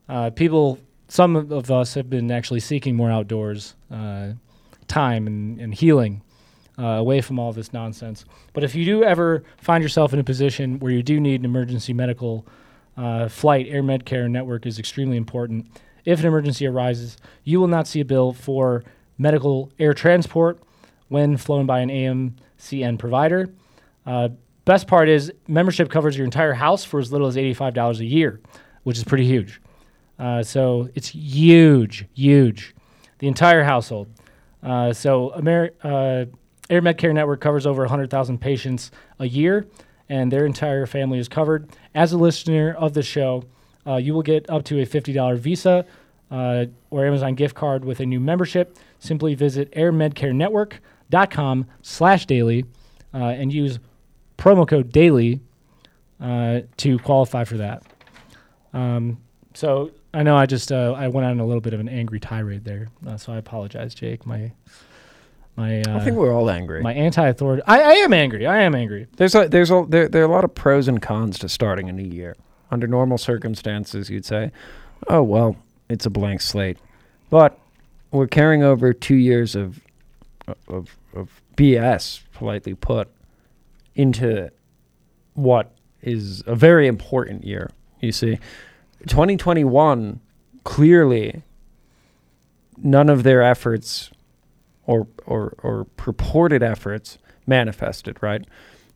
uh, people. Some of us have been actually seeking more outdoors uh, time and, and healing uh, away from all this nonsense. But if you do ever find yourself in a position where you do need an emergency medical uh, flight, AirMedCare Network is extremely important. If an emergency arises, you will not see a bill for medical air transport when flown by an A M C N provider. Uh, best part is membership covers your entire house for as little as eighty-five dollars a year, which is pretty huge. Uh, so it's huge, huge, the entire household. Uh, so Ameri- uh, AirMedCare Network covers over one hundred thousand patients a year, and their entire family is covered. As a listener of the show, uh, you will get up to a fifty dollars Visa uh, or Amazon gift card with a new membership. Simply visit airmedcarenetwork.com slash daily uh, and use promo code daily uh, to qualify for that. Um, so I know I just uh, I went on a little bit of an angry tirade there, uh, so I apologize, Jake. My my uh, I think we're all angry. My anti-authority. I, I am angry. I am angry. There's a, there's a, there there are a lot of pros and cons to starting a new year. Under normal circumstances, you'd say, "Oh well, it's a blank slate," but we're carrying over two years of of of B S, politely put, into what is a very important year. You see. twenty twenty-one, clearly, none of their efforts or, or or purported efforts manifested, right?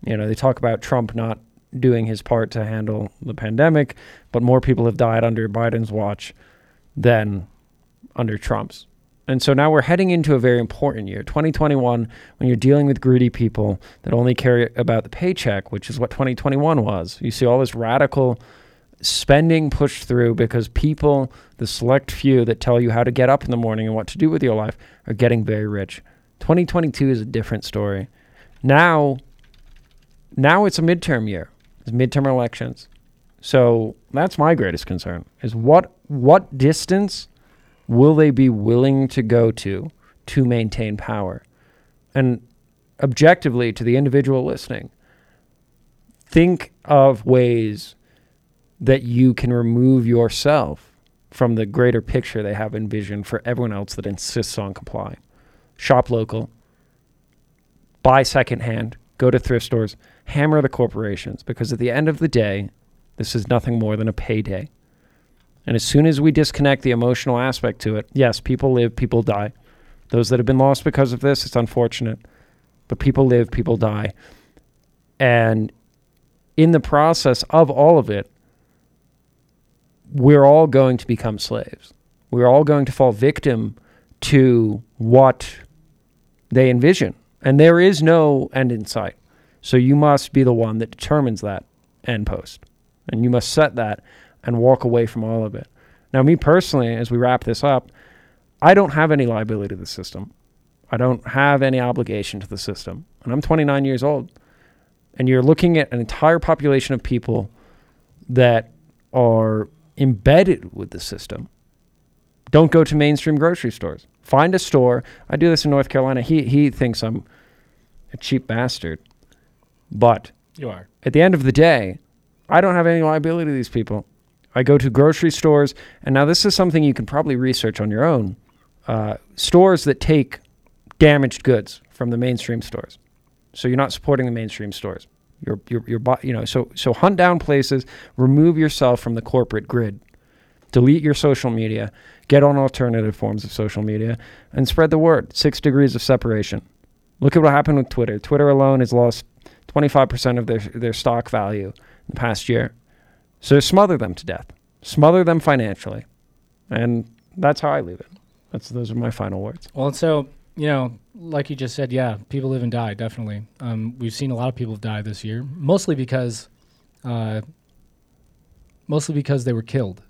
You know, they talk about Trump not doing his part to handle the pandemic, but more people have died under Biden's watch than under Trump's. And so now we're heading into a very important year, twenty twenty-one, when you're dealing with greedy people that only care about the paycheck, which is what twenty twenty-one was. You see all this radical spending pushed through because people, the select few that tell you how to get up in the morning and what to do with your life, are getting very rich. twenty twenty-two is a different story. Now, now it's a midterm year. It's midterm elections. So that's my greatest concern, is what what distance will they be willing to go to to maintain power? And objectively, to the individual listening, think of ways that you can remove yourself from the greater picture they have envisioned for everyone else that insists on complying. Shop local, buy secondhand, go to thrift stores, hammer the corporations, because at the end of the day, this is nothing more than a payday. And as soon as we disconnect the emotional aspect to it, yes, people live, people die. Those that have been lost because of this, it's unfortunate, but people live, people die. And in the process of all of it, we're all going to become slaves. We're all going to fall victim to what they envision. And there is no end in sight. So you must be the one that determines that end post. And you must set that and walk away from all of it. Now, me personally, as we wrap this up, I don't have any liability to the system. I don't have any obligation to the system. And I'm twenty-nine years old. And you're looking at an entire population of people that are embedded with the system. Don't go to mainstream grocery stores. Find a store. I do this in North Carolina. He he thinks I'm a cheap bastard. But you are. At the end of the day, I don't have any liability to these people. I go to grocery stores, and now this is something you can probably research on your own. Uh, stores that take damaged goods from the mainstream stores. So you're not supporting the mainstream stores. Your, your, your, you know, so, so hunt down places, remove yourself from the corporate grid, delete your social media, get on alternative forms of social media, and spread the word. Six degrees of separation. Look at what happened with Twitter. Twitter alone has lost twenty-five percent of their, their stock value in the past year. So smother them to death, smother them financially. And that's how I leave it. That's, those are my final words. Well, so you know, like you just said, yeah, people live and die, definitely. Um, we've seen a lot of people die this year, mostly because uh, mostly because they were killed.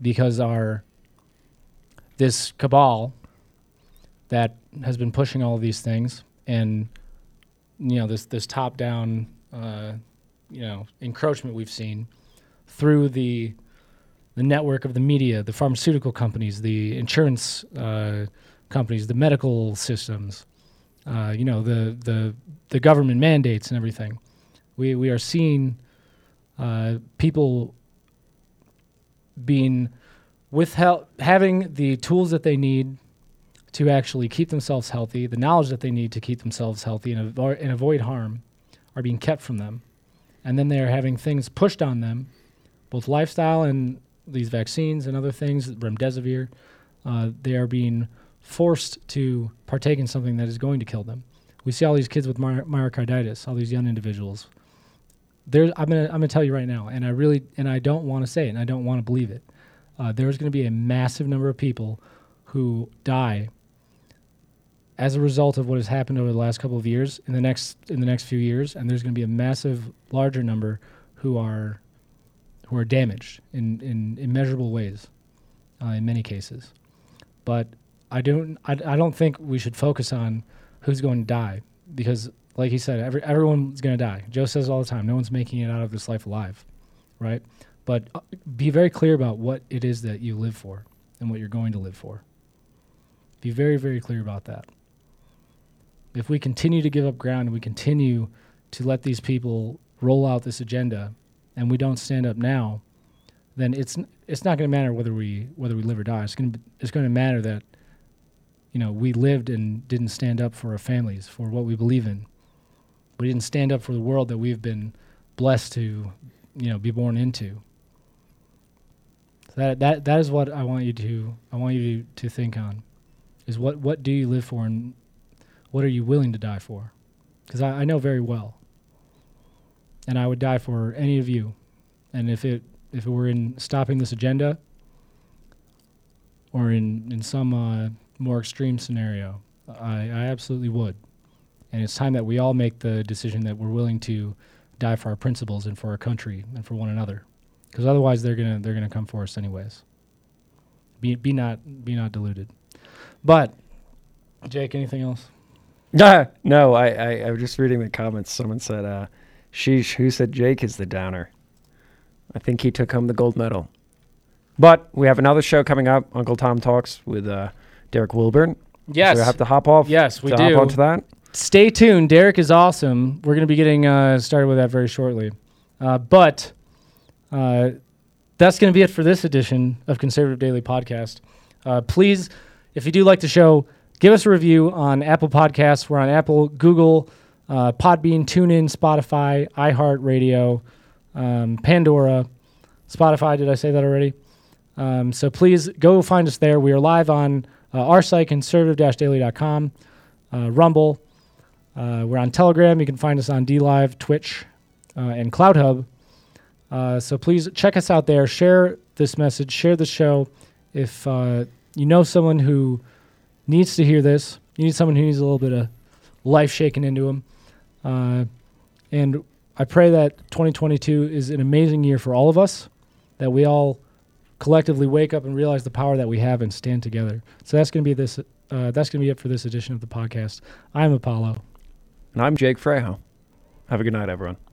Because our this cabal that has been pushing all of these things, and you know, this this top-down uh, you know, encroachment we've seen through the the network of the media, the pharmaceutical companies, the insurance uh, companies, the medical systems, uh, you know, the the the government mandates and everything. We we are seeing uh, people being withheld, having the tools that they need to actually keep themselves healthy, the knowledge that they need to keep themselves healthy and, avo- and avoid harm, are being kept from them. And then they're having things pushed on them, both lifestyle and these vaccines and other things, remdesivir. Uh, they are being forced to partake in something that is going to kill them. We see all these kids with my- myocarditis, all these young individuals. There's, I'm gonna, I'm gonna tell you right now, and I really, and I don't want to say it, and I don't want to believe it. Uh, there's gonna be a massive number of people who die as a result of what has happened over the last couple of years, in the next, in the next few years, and there's gonna be a massive, larger number who are, who are damaged in, in immeasurable ways, uh, in many cases. But I don't, I, I don't think we should focus on who's going to die, because, like he said, every, everyone's going to die. Joe says all the time, no one's making it out of this life alive, right? But uh, be very clear about what it is that you live for and what you're going to live for. Be very, very clear about that. If we continue to give up ground and we continue to let these people roll out this agenda and we don't stand up now, then it's it's not going to matter whether we whether we live or die. It's going to it's going to matter that, you know, we lived and didn't stand up for our families, for what we believe in. We didn't stand up for the world that we've been blessed to, you know, be born into. So that that that is what I want you to I want you to, to think on, is what, what do you live for and what are you willing to die for? Because I, I know very well, and I would die for any of you. And if it if it were in stopping this agenda, or in in some uh, more extreme scenario, I, I absolutely would. And it's time that we all make the decision that we're willing to die for our principles and for our country and for one another, because otherwise they're gonna they're gonna come for us anyways. Be be not be not deluded. But Jake, anything else? No, I, I, I was just reading the comments. Someone said, uh, "Sheesh, who said Jake is the downer? I think he took home the gold medal." But we have another show coming up, Uncle Tom Talks with uh, Derek Wilburn. Yes, so we have to hop off. Yes, we to do. Hop onto that. Stay tuned. Derek is awesome. We're going to be getting uh, started with that very shortly. Uh, but uh, that's going to be it for this edition of Conservative Daily Podcast. Uh, please, if you do like the show, give us a review on Apple Podcasts. We're on Apple, Google, uh, Podbean, TuneIn, Spotify, iHeartRadio, um, Pandora, Spotify. Did I say that already? Um, so please go find us there. We are live on uh, our site, conservative daily dot com, uh, Rumble. Uh, we're on Telegram. You can find us on DLive, Twitch, uh, and CloudHub. Uh, so please check us out there. Share this message. Share the show. If uh, you know someone who needs to hear this, you need someone who needs a little bit of life shaken into them. Uh, and I pray that twenty twenty-two is an amazing year for all of us, that we all collectively wake up and realize the power that we have and stand together. So that's going to be this. Uh, that's going to be it for this edition of the podcast. I'm Apollo. And I'm Jake Frejo. Have a good night, everyone.